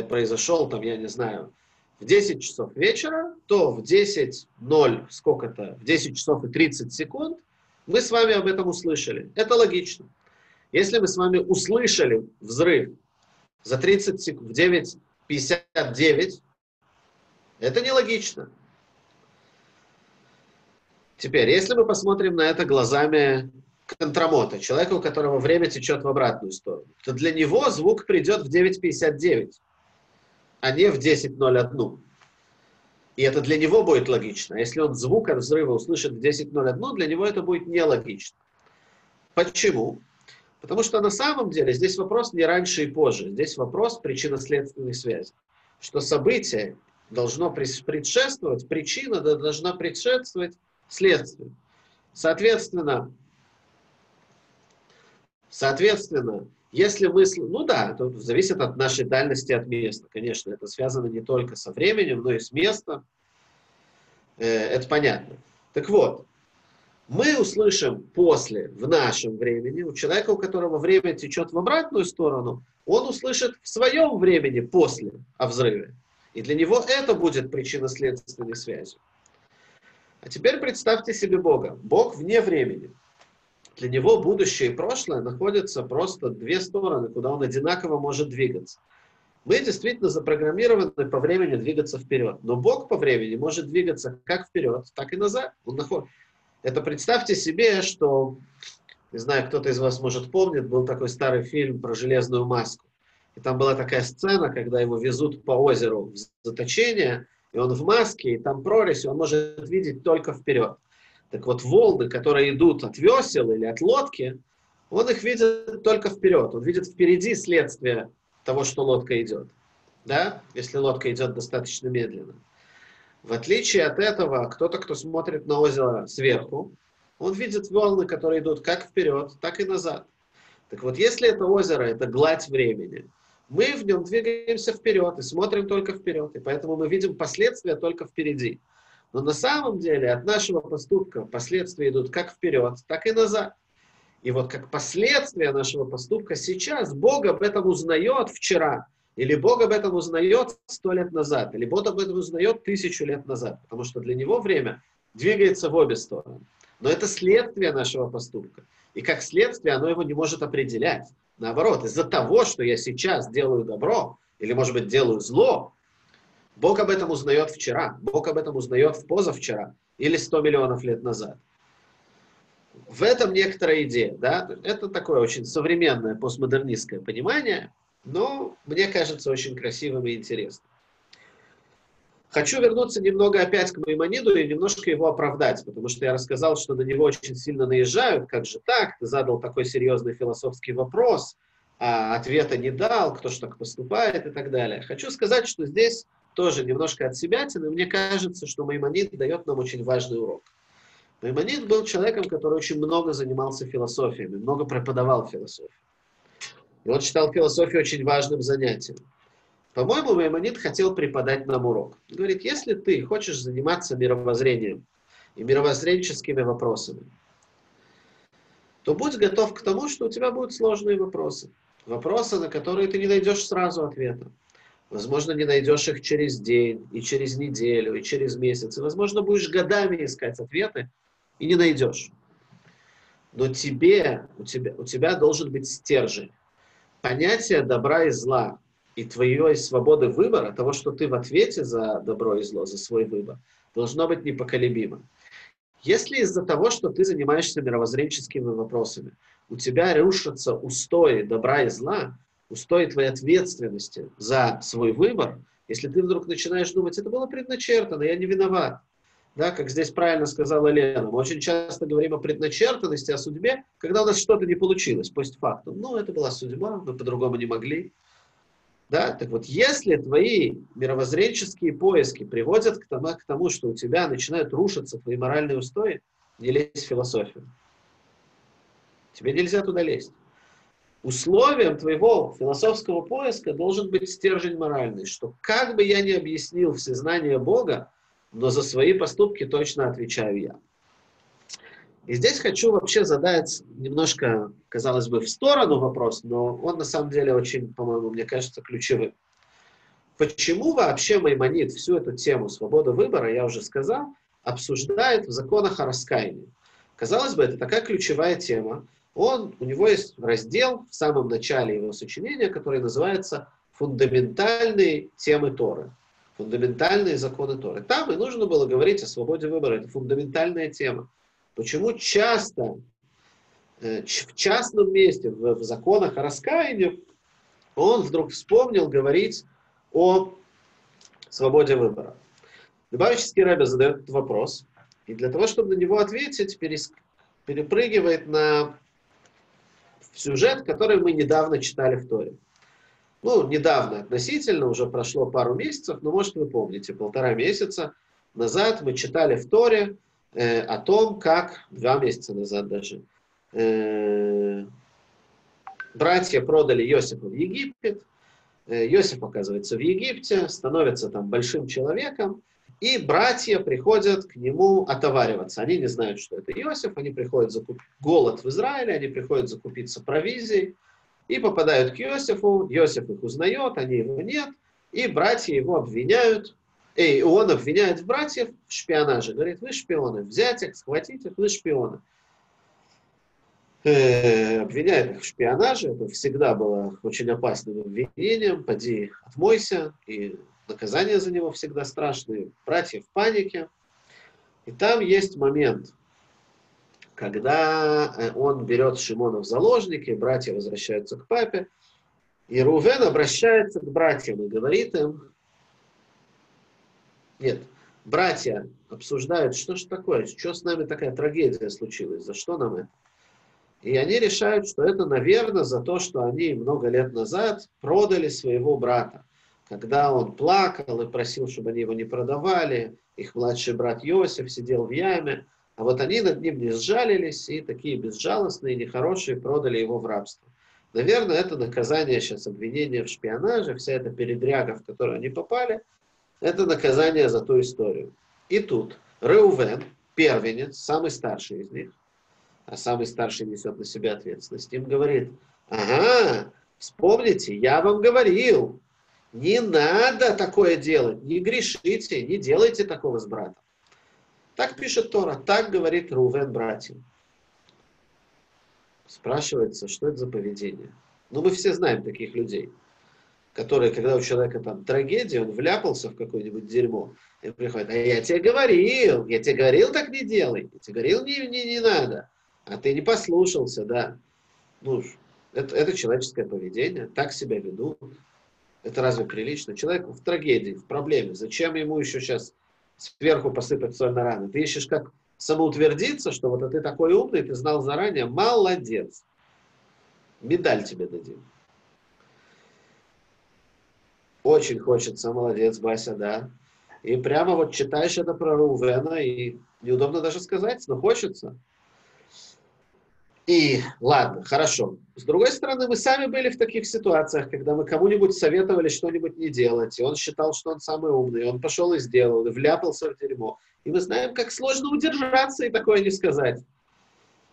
произошел, в 10 часов вечера, то в 10 часов и 30 секунд мы с вами об этом услышали. Это логично. Если мы с вами услышали взрыв за 30 секунд, в 9:59, это нелогично. Теперь, если мы посмотрим на это глазами контрамота, человека, у которого время течет в обратную сторону, то для него звук придет в 9:59, а не в 10:01. И это для него будет логично. Если он звук от взрыва услышит в 10:01, для него это будет нелогично. Почему? Потому что на самом деле здесь вопрос не раньше и позже. Здесь вопрос причинно-следственной связи. Что событие должно предшествовать, причина должна предшествовать следствию. Соответственно, если мы... Ну да, это зависит от нашей дальности от места, конечно. Это связано не только со временем, но и с местом. Это понятно. Так вот, мы услышим после, в нашем времени, у человека, у которого время течет в обратную сторону, он услышит в своем времени после о взрыве. И для него это будет причинно-следственной связью. А теперь представьте себе Бога. Бог вне времени. Для него будущее и прошлое находятся просто две стороны, куда он одинаково может двигаться. Мы действительно запрограммированы по времени двигаться вперед. Но Бог по времени может двигаться как вперед, так и назад. Он Это представьте себе, что, не знаю, кто-то из вас, может, помнит, был такой старый фильм про железную маску. И там была такая сцена, когда его везут по озеру в заточение, и он в маске, и там прорезь, и он может видеть только вперед. Так вот, волны, которые идут от весел или от лодки, он их видит только вперед. Он видит впереди следствие того, что лодка идет. Да? Если лодка идет достаточно медленно. В отличие от этого, кто-то, кто смотрит на озеро сверху, он видит волны, которые идут как вперед, так и назад. Так вот, если это озеро, это гладь времени, мы в нем двигаемся вперед и смотрим только вперед. И поэтому мы видим последствия только впереди. Но на самом деле от нашего поступка последствия идут как вперед, так и назад. И вот как последствия нашего поступка сейчас, Бог об этом узнает вчера, или Бог об этом узнает 100 лет назад, или Бог об этом узнает 1000 лет назад, потому что для него время двигается в обе стороны. Но это следствие нашего поступка. И как следствие оно его не может определять. Наоборот, из-за того, что я сейчас делаю добро, или, может быть, делаю зло, Бог об этом узнает вчера, Бог об этом узнает позавчера или 100 миллионов лет назад. В этом некоторая идея, да? Это такое очень современное постмодернистское понимание, но мне кажется очень красивым и интересным. Хочу вернуться немного опять к Маймониду и немножко его оправдать, потому что я рассказал, что на него очень сильно наезжают, как же так, ты задал такой серьезный философский вопрос, а ответа не дал, кто ж так поступает и так далее. Хочу сказать, что здесь тоже немножко от себя, но мне кажется, что Маймонид дает нам очень важный урок. Маймонид был человеком, который очень много занимался философией, много преподавал философию. И он считал философию очень важным занятием. По-моему, Маймонид хотел преподать нам урок. Он говорит, если ты хочешь заниматься мировоззрением и мировоззренческими вопросами, то будь готов к тому, что у тебя будут сложные вопросы. Вопросы, на которые ты не найдешь сразу ответа. Возможно, не найдешь их через день, и через неделю, и через месяц. И, возможно, будешь годами искать ответы, и не найдешь. Но у тебя должен быть стержень. Понятие добра и зла, и твоей свободы выбора, того, что ты в ответе за добро и зло, за свой выбор, должно быть непоколебимо. Если из-за того, что ты занимаешься мировоззренческими вопросами, у тебя рушатся устои добра и зла, устои твоей ответственности за свой выбор, если ты вдруг начинаешь думать, это было предначертано, я не виноват. Да, как здесь правильно сказала Лена, мы очень часто говорим о предначертанности, о судьбе, когда у нас что-то не получилось, постфактум. Ну, это была судьба, мы по-другому не могли. Да, так вот, если твои мировоззренческие поиски приводят к тому, что у тебя начинают рушиться твои моральные устои, не лезь в философию. Тебе нельзя туда лезть. Условием твоего философского поиска должен быть стержень моральный, что как бы я ни объяснил всезнание Бога, но за свои поступки точно отвечаю я. И здесь хочу вообще задать немножко, казалось бы, в сторону вопрос, но он на самом деле очень, по-моему, мне кажется, ключевым. Почему вообще Маймонид всю эту тему свободы выбора, я уже сказал, обсуждает в законах о раскаянии? Казалось бы, это такая ключевая тема. У него есть раздел в самом начале его сочинения, который называется «Фундаментальные темы Торы», «Фундаментальные законы Торы». Там и нужно было говорить о свободе выбора, это фундаментальная тема. Почему часто в частном месте, в законах о раскаянии, он вдруг вспомнил говорить о свободе выбора. Любавичский Ребе задает этот вопрос, и для того, чтобы на него ответить, перепрыгивает на сюжет, который мы недавно читали в Торе. Ну, недавно относительно, уже прошло пару месяцев, но, может, вы помните, 1,5 месяца назад мы читали в Торе о том, как 2 месяца назад даже братья продали Йосефа в Египет. Йосеф оказывается в Египте, становится там большим человеком, и братья приходят к нему отовариваться. Они не знают, что это Йосеф, они приходят закупить голод в Израиле, они приходят закупиться провизией и попадают к Йосефу. Йосеф их узнает, они его нет, и братья его обвиняют. Он обвиняет братьев в шпионаже. Говорит, вы шпионы, взять их, схватить их, вы шпионы. Обвиняет их в шпионаже, это всегда было очень опасным обвинением, поди отмойся, и наказание за него всегда страшное, братья в панике. И там есть момент, когда он берет Шимона в заложники, братья возвращаются к папе, и Рувен обращается к братьям и говорит им, нет, братья обсуждают, что же такое, что с нами такая трагедия случилась, за что нам это? И они решают, что это, наверное, за то, что они много лет назад продали своего брата. Когда он плакал и просил, чтобы они его не продавали, их младший брат Йосеф сидел в яме, а вот они над ним не сжалились, и такие безжалостные, нехорошие продали его в рабство. Наверное, это наказание сейчас, обвинение в шпионаже, вся эта передряга, в которую они попали, это наказание за ту историю. И тут Реувен, первенец, самый старший из них, а самый старший несет на себя ответственность, им говорит, ага, вспомните, я вам говорил, не надо такое делать, не грешите, не делайте такого с братом. Так пишет Тора, так говорит Рувен братьям. Спрашивается, что это за поведение? Ну, мы все знаем таких людей, которые, когда у человека там трагедия, он вляпался в какое-нибудь дерьмо, и приходит, а я тебе говорил, так не делай, я тебе говорил, не надо. А ты не послушался, да. Ну, это человеческое поведение, так себя ведут. Это разве прилично? Человек в трагедии, в проблеме. Зачем ему еще сейчас сверху посыпать соль на раны? Ты ищешь как самоутвердиться, что вот ты такой умный, ты знал заранее, молодец. Медаль тебе дадим. Очень хочется, молодец, Бася, да. И прямо вот читаешь это про Рувена, и неудобно даже сказать, но хочется. И ладно, хорошо. С другой стороны, мы сами были в таких ситуациях, когда мы кому-нибудь советовали что-нибудь не делать, и он считал, что он самый умный, он пошел и сделал, и вляпался в дерьмо. И мы знаем, как сложно удержаться и такое не сказать.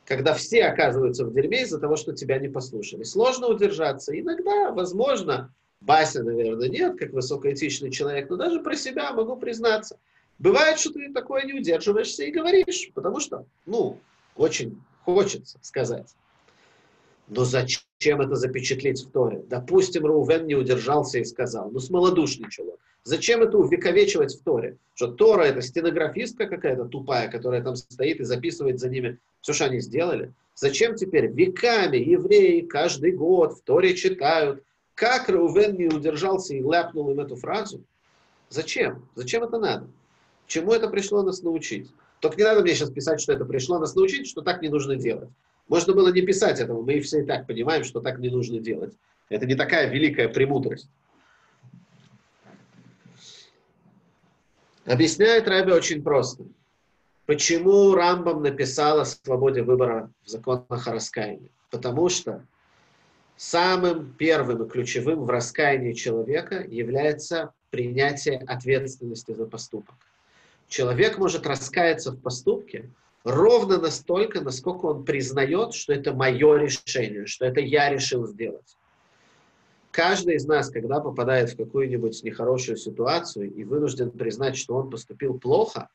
Когда все оказываются в дерьме из-за того, что тебя не послушали. Сложно удержаться. Иногда, возможно, Бася, наверное, нет, как высокоэтичный человек, но даже про себя могу признаться. Бывает, что ты такое не удерживаешься и говоришь, потому что, ну, очень... хочется сказать. Но зачем это запечатлеть в Торе? Допустим, Рувен не удержался и сказал. Ну, смолодушничало. Зачем это увековечивать в Торе? Что Тора — это стенографистка какая-то тупая, которая там стоит и записывает за ними все, что они сделали. Зачем теперь веками евреи каждый год в Торе читают, как Рувен не удержался и ляпнул им эту фразу? Зачем? Зачем это надо? Чему это пришло нас научить? Только не надо мне сейчас писать, что это пришло нас научить, что так не нужно делать. Можно было не писать этого, мы все и так понимаем, что так не нужно делать. Это не такая великая премудрость. Объясняет Ребе очень просто. Почему Рамбам написал о свободе выбора в законах о раскаянии? Потому что самым первым и ключевым в раскаянии человека является принятие ответственности за поступок. Человек может раскаяться в поступке ровно настолько, насколько он признает, что это мое решение, что это я решил сделать. Каждый из нас, когда попадает в какую-нибудь нехорошую ситуацию и вынужден признать, что он поступил плохо,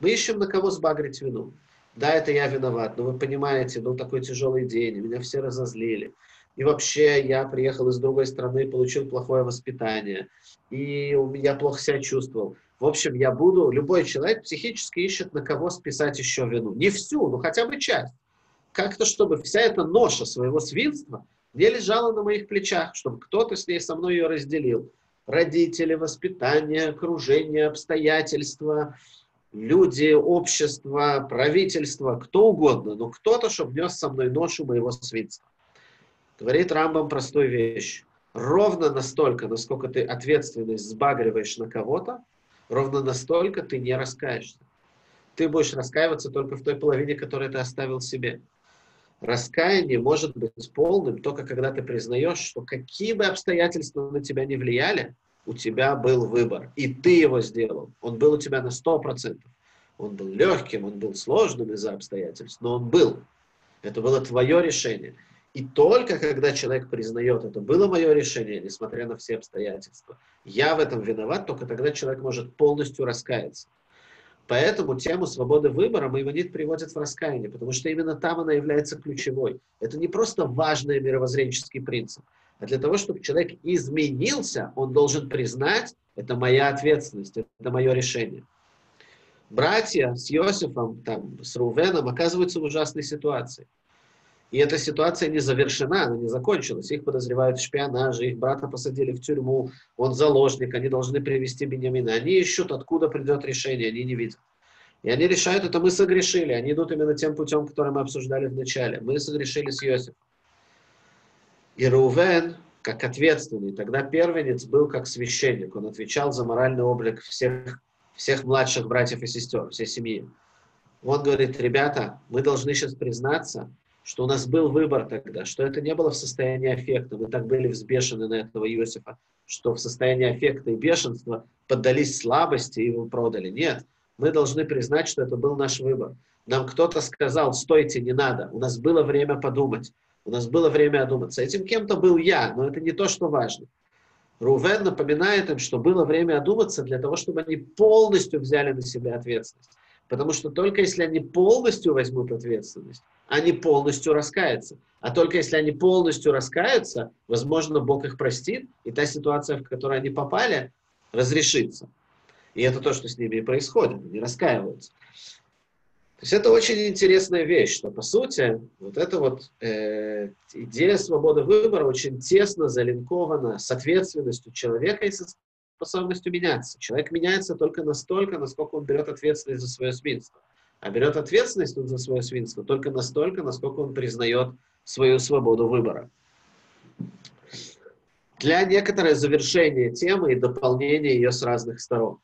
мы ищем на кого сбагрить вину. Да, это я виноват, но вы понимаете, был такой тяжелый день, меня все разозлили. И вообще я приехал из другой страны, получил плохое воспитание, и я плохо себя чувствовал. В общем, я буду... Любой человек психически ищет, на кого списать еще вину. Не всю, но хотя бы часть. как-то, чтобы вся эта ноша своего свинства не лежала на моих плечах, чтобы кто-то с ней со мной ее разделил. Родители, воспитание, окружение, обстоятельства, люди, общество, правительство, кто угодно, но кто-то, чтобы нес со мной ношу моего свинства. Говорит Рамбам простую вещь. Ровно настолько, насколько ты ответственность сбагриваешь на кого-то, ровно настолько ты не раскаешься. Ты будешь раскаиваться только в той половине, которую ты оставил себе. Раскаяние может быть полным только когда ты признаешь, что какие бы обстоятельства на тебя не влияли, у тебя был выбор, и ты его сделал. Он был у тебя на 100%. Он был легким, он был сложным из-за обстоятельств, но он был. Это было твое решение. И только когда человек признает, это было мое решение, несмотря на все обстоятельства, я в этом виноват, только тогда человек может полностью раскаяться. Поэтому тему свободы выбора Маймонид приводит в раскаяние, потому что именно там она является ключевой. Это не просто важный мировоззренческий принцип, а для того, чтобы человек изменился, он должен признать, это моя ответственность, это мое решение. Братья с Йосефом, там, с Рувеном оказываются в ужасной ситуации. И эта ситуация не завершена, она не закончилась. Их подозревают в шпионаже, их брата посадили в тюрьму, он заложник, они должны привести Биньямина. Они ищут, откуда придет решение, они не видят. И они решают, это мы согрешили, они идут именно тем путем, который мы обсуждали вначале. Мы согрешили с Йосефом. И Рувен, как ответственный, тогда первенец был как священник, он отвечал за моральный облик всех младших братьев и сестер, всей семьи. Он говорит, ребята, мы должны сейчас признаться, что у нас был выбор тогда, что это не было в состоянии аффекта, мы так были взбешены на этого Йосефа, что в состоянии аффекта и бешенства поддались слабости и его продали. Нет, мы должны признать, что это был наш выбор. Нам кто-то сказал, стойте, не надо, у нас было время подумать, у нас было время одуматься. Этим кем-то был я, но это не то, что важно. Рувен напоминает им, что было время одуматься для того, чтобы они полностью взяли на себя ответственность. Потому что только если они полностью возьмут ответственность, они полностью раскаются. А только если они полностью раскаются, возможно, Бог их простит, и та ситуация, в которую они попали, разрешится. И это то, что с ними и происходит. Они раскаиваются. То есть это очень интересная вещь, что, по сути, вот эта вот идея свободы выбора очень тесно залинкована с ответственностью человека и со способностью меняться. Человек меняется только настолько, насколько он берет ответственность за свое свинство. А берет ответственность за свое свинство только настолько, насколько он признает свою свободу выбора. Для некоторое завершение темы и дополнение ее с разных сторон.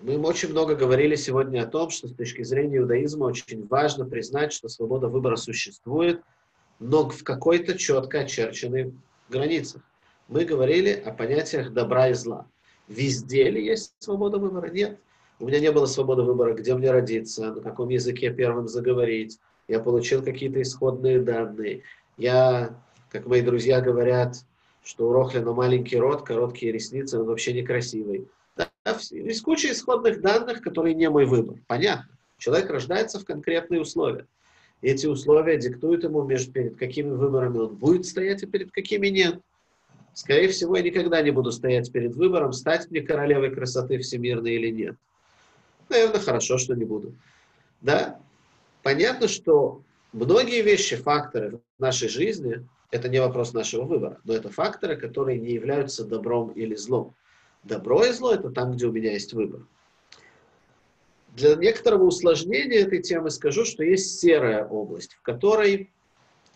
Мы очень много говорили сегодня о том, что с точки зрения иудаизма очень важно признать, что свобода выбора существует, но в какой-то четко очерченной границах. Мы говорили о понятиях добра и зла. Везде ли есть свобода выбора? Нет. У меня не было свободы выбора, где мне родиться, на каком языке первым заговорить. Я получил какие-то исходные данные. Я, как мои друзья говорят, что у Рохлина маленький рот, короткие ресницы, он вообще некрасивый. Да, есть куча исходных данных, которые не мой выбор. Понятно. Человек рождается в конкретные условия. Эти условия диктуют ему, перед какими выборами он будет стоять и перед какими нет. Скорее всего, я никогда не буду стоять перед выбором, стать мне королевой красоты всемирной или нет. Наверное, хорошо, что не буду. Да? Понятно, что многие вещи, факторы в нашей жизни, это не вопрос нашего выбора, но это факторы, которые не являются добром или злом. Добро и зло – это там, где у меня есть выбор. Для некоторого усложнения этой темы скажу, что есть серая область, в которой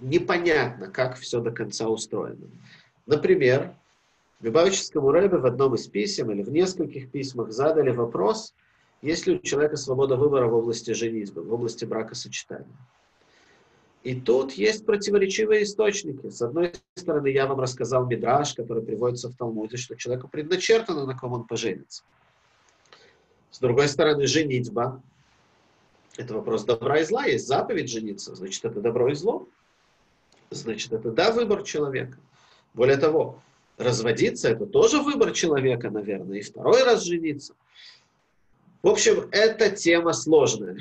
непонятно, как все до конца устроено. Например, Любавическому Ребе в одном из писем или в нескольких письмах задали вопрос, есть ли у человека свобода выбора в области женитьбы, в области бракосочетания. И тут есть противоречивые источники. С одной стороны, я вам рассказал мидраш, который приводится в Талмуде, что человеку предначертано, на ком он поженится. С другой стороны, женитьба. Это вопрос добра и зла. Есть заповедь жениться, значит, это добро и зло. Значит, это да, выбор человека. Более того, разводиться – это тоже выбор человека, наверное, и второй раз жениться. В общем, эта тема сложная.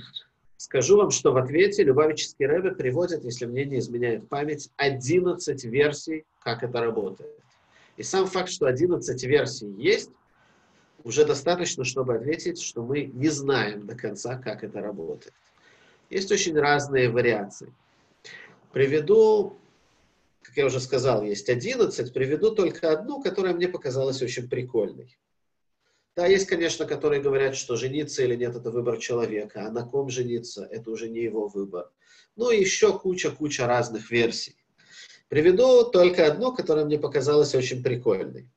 Скажу вам, что в ответе Любавичский Ребе приводит, если мне не изменяет память, 11 версий, как это работает. И сам факт, что 11 версий есть, уже достаточно, чтобы ответить, что мы не знаем до конца, как это работает. Есть очень разные вариации. Приведу, как я уже сказал, есть 11, приведу только одну, которая мне показалась очень прикольной. Да, есть, конечно, которые говорят, что жениться или нет – это выбор человека, а на ком жениться – это уже не его выбор. Ну и еще куча разных версий. Приведу только одну, которая мне показалась очень прикольной.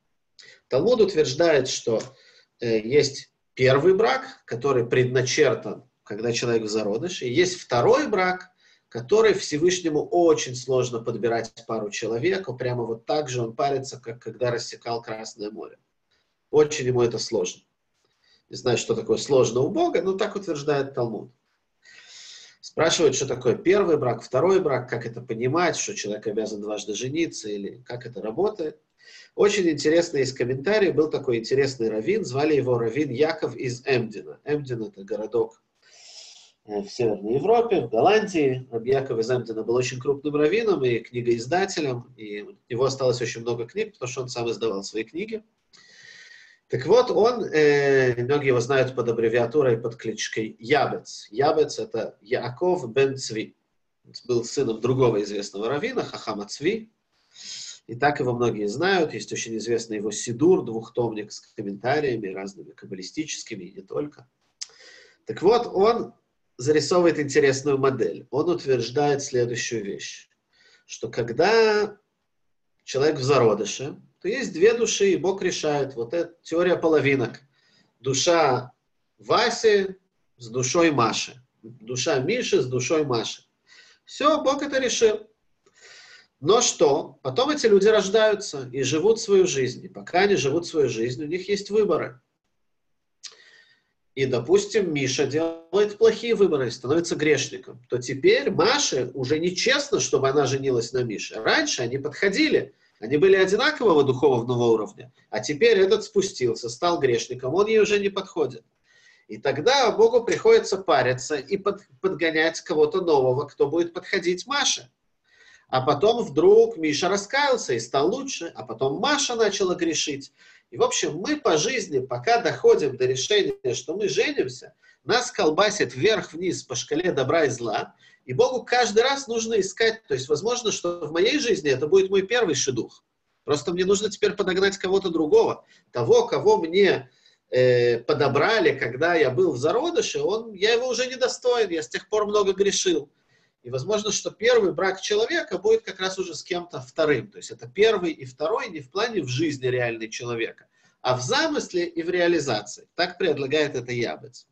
Талмуд утверждает, что есть первый брак, который предначертан, когда человек в зародыше, и есть второй брак, который Всевышнему очень сложно подбирать пару человеку, прямо вот так же он парится, как когда рассекал Красное море. Очень ему это сложно. Не знаю, что такое сложно у Бога, но так утверждает Талмуд. Спрашивают, что такое первый брак, второй брак, как это понимать, что человек обязан дважды жениться или как это работает. Очень интересный из комментариев был такой интересный раввин, звали его раввин Яков из Эмдена. Эмден — это городок в Северной Европе, в Голландии. Яков из Эмдена был очень крупным раввином и книгоиздателем, и у него осталось очень много книг, потому что он сам издавал свои книги. Так вот, он, многие его знают под аббревиатурой, под кличкой Ябец. Ябец — это Яков бен Цви. Он был сыном другого известного раввина, Хахама Цви. И так его многие знают. Есть очень известный его Сидур, двухтомник с комментариями, разными каббалистическими и не только. Так вот, он зарисовывает интересную модель. Он утверждает следующую вещь, что когда человек в зародыше, то есть две души, и Бог решает. Вот это теория половинок. Душа Васи с душой Маши. Душа Миши с душой Маши. Все, Бог это решил. Но что? Потом эти люди рождаются и живут свою жизнь. И пока они живут свою жизнь, у них есть выборы. И, допустим, Миша делает плохие выборы и становится грешником. То теперь Маше уже нечестно, чтобы она женилась на Мише. Раньше они подходили. Они были одинакового духовного уровня, а теперь этот спустился, стал грешником, он ей уже не подходит. И тогда Богу приходится париться и подгонять кого-то нового, кто будет подходить Маше. А потом вдруг Миша раскаялся и стал лучше, а потом Маша начала грешить. И, в общем, мы по жизни, пока доходим до решения, что мы женимся, нас колбасит вверх-вниз по шкале добра и зла, и Богу каждый раз нужно искать, то есть возможно, что в моей жизни это будет мой первый шидух. Просто мне нужно теперь подогнать кого-то другого. Того, кого мне подобрали, когда я был в зародыше, я его уже не достоин, я с тех пор много грешил. И возможно, что первый брак человека будет как раз уже с кем-то вторым. То есть это первый и второй не в плане в жизни реальной человека, а в замысле и в реализации. Так предлагает это Ябец.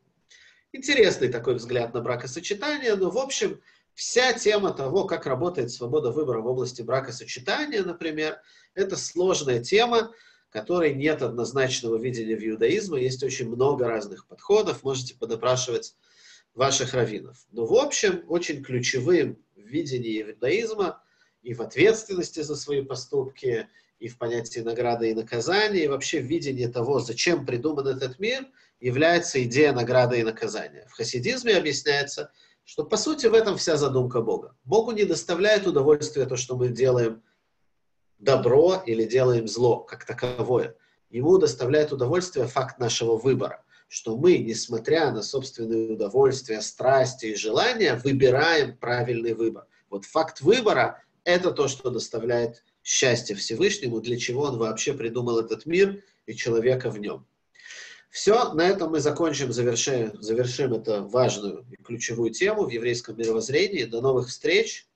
Интересный такой взгляд на бракосочетание, но, в общем, вся тема того, как работает свобода выбора в области бракосочетания, например, это сложная тема, которой нет однозначного видения в иудаизме, есть очень много разных подходов, можете подопрашивать ваших раввинов. Но, в общем, очень ключевым в видении иудаизма и в ответственности за свои поступки, и в понятии награды и наказания, и вообще в видении того, зачем придуман этот мир, является идея награды и наказания. В хасидизме объясняется, что по сути в этом вся задумка Бога. Богу не доставляет удовольствия то, что мы делаем добро или делаем зло как таковое. Ему доставляет удовольствие факт нашего выбора, что мы, несмотря на собственные удовольствия, страсти и желания, выбираем правильный выбор. Вот факт выбора – это то, что доставляет счастье Всевышнему, для чего он вообще придумал этот мир и человека в нем. Все, на этом мы завершим эту важную и ключевую тему в еврейском мировоззрении. До новых встреч.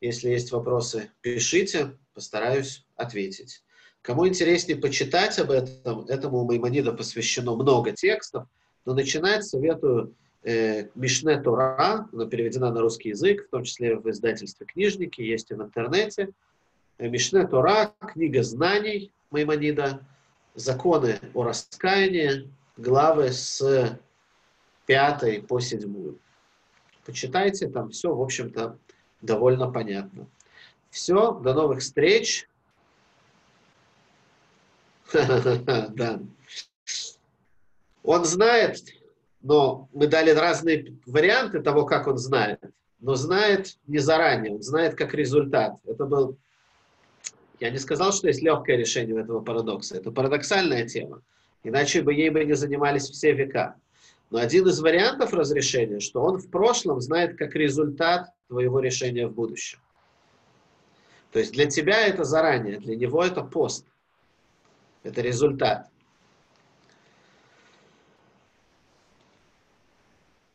Если есть вопросы, пишите, постараюсь ответить. Кому интереснее почитать об этом, этому у Маймонида посвящено много текстов, но начинать советую Мишне Тура, она переведена на русский язык, в том числе в издательстве «Книжники», есть и в интернете. Мишне Тора, книга знаний Маймонида, законы о раскаянии, главы с 5 по 7. Почитайте, там все, в общем-то, довольно понятно. Все, до новых встреч. Да. Он знает, но мы дали разные варианты того, как он знает, но знает не заранее, он знает как результат. Это был... Я не сказал, что есть легкое решение этого парадокса. Это парадоксальная тема. Иначе бы ей бы не занимались все века. Но один из вариантов разрешения, что он в прошлом знает как результат твоего решения в будущем. То есть для тебя это заранее, для него это пост. Это результат.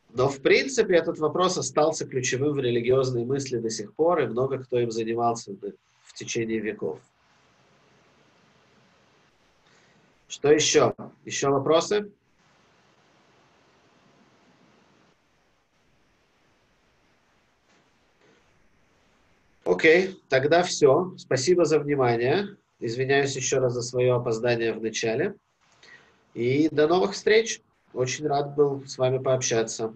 Но, в принципе, этот вопрос остался ключевым в религиозной мысли до сих пор, и много кто им занимался в течение веков. Что еще? Еще вопросы? Окей, тогда все. Спасибо за внимание. Извиняюсь еще раз за свое опоздание в начале. И до новых встреч. Очень рад был с вами пообщаться.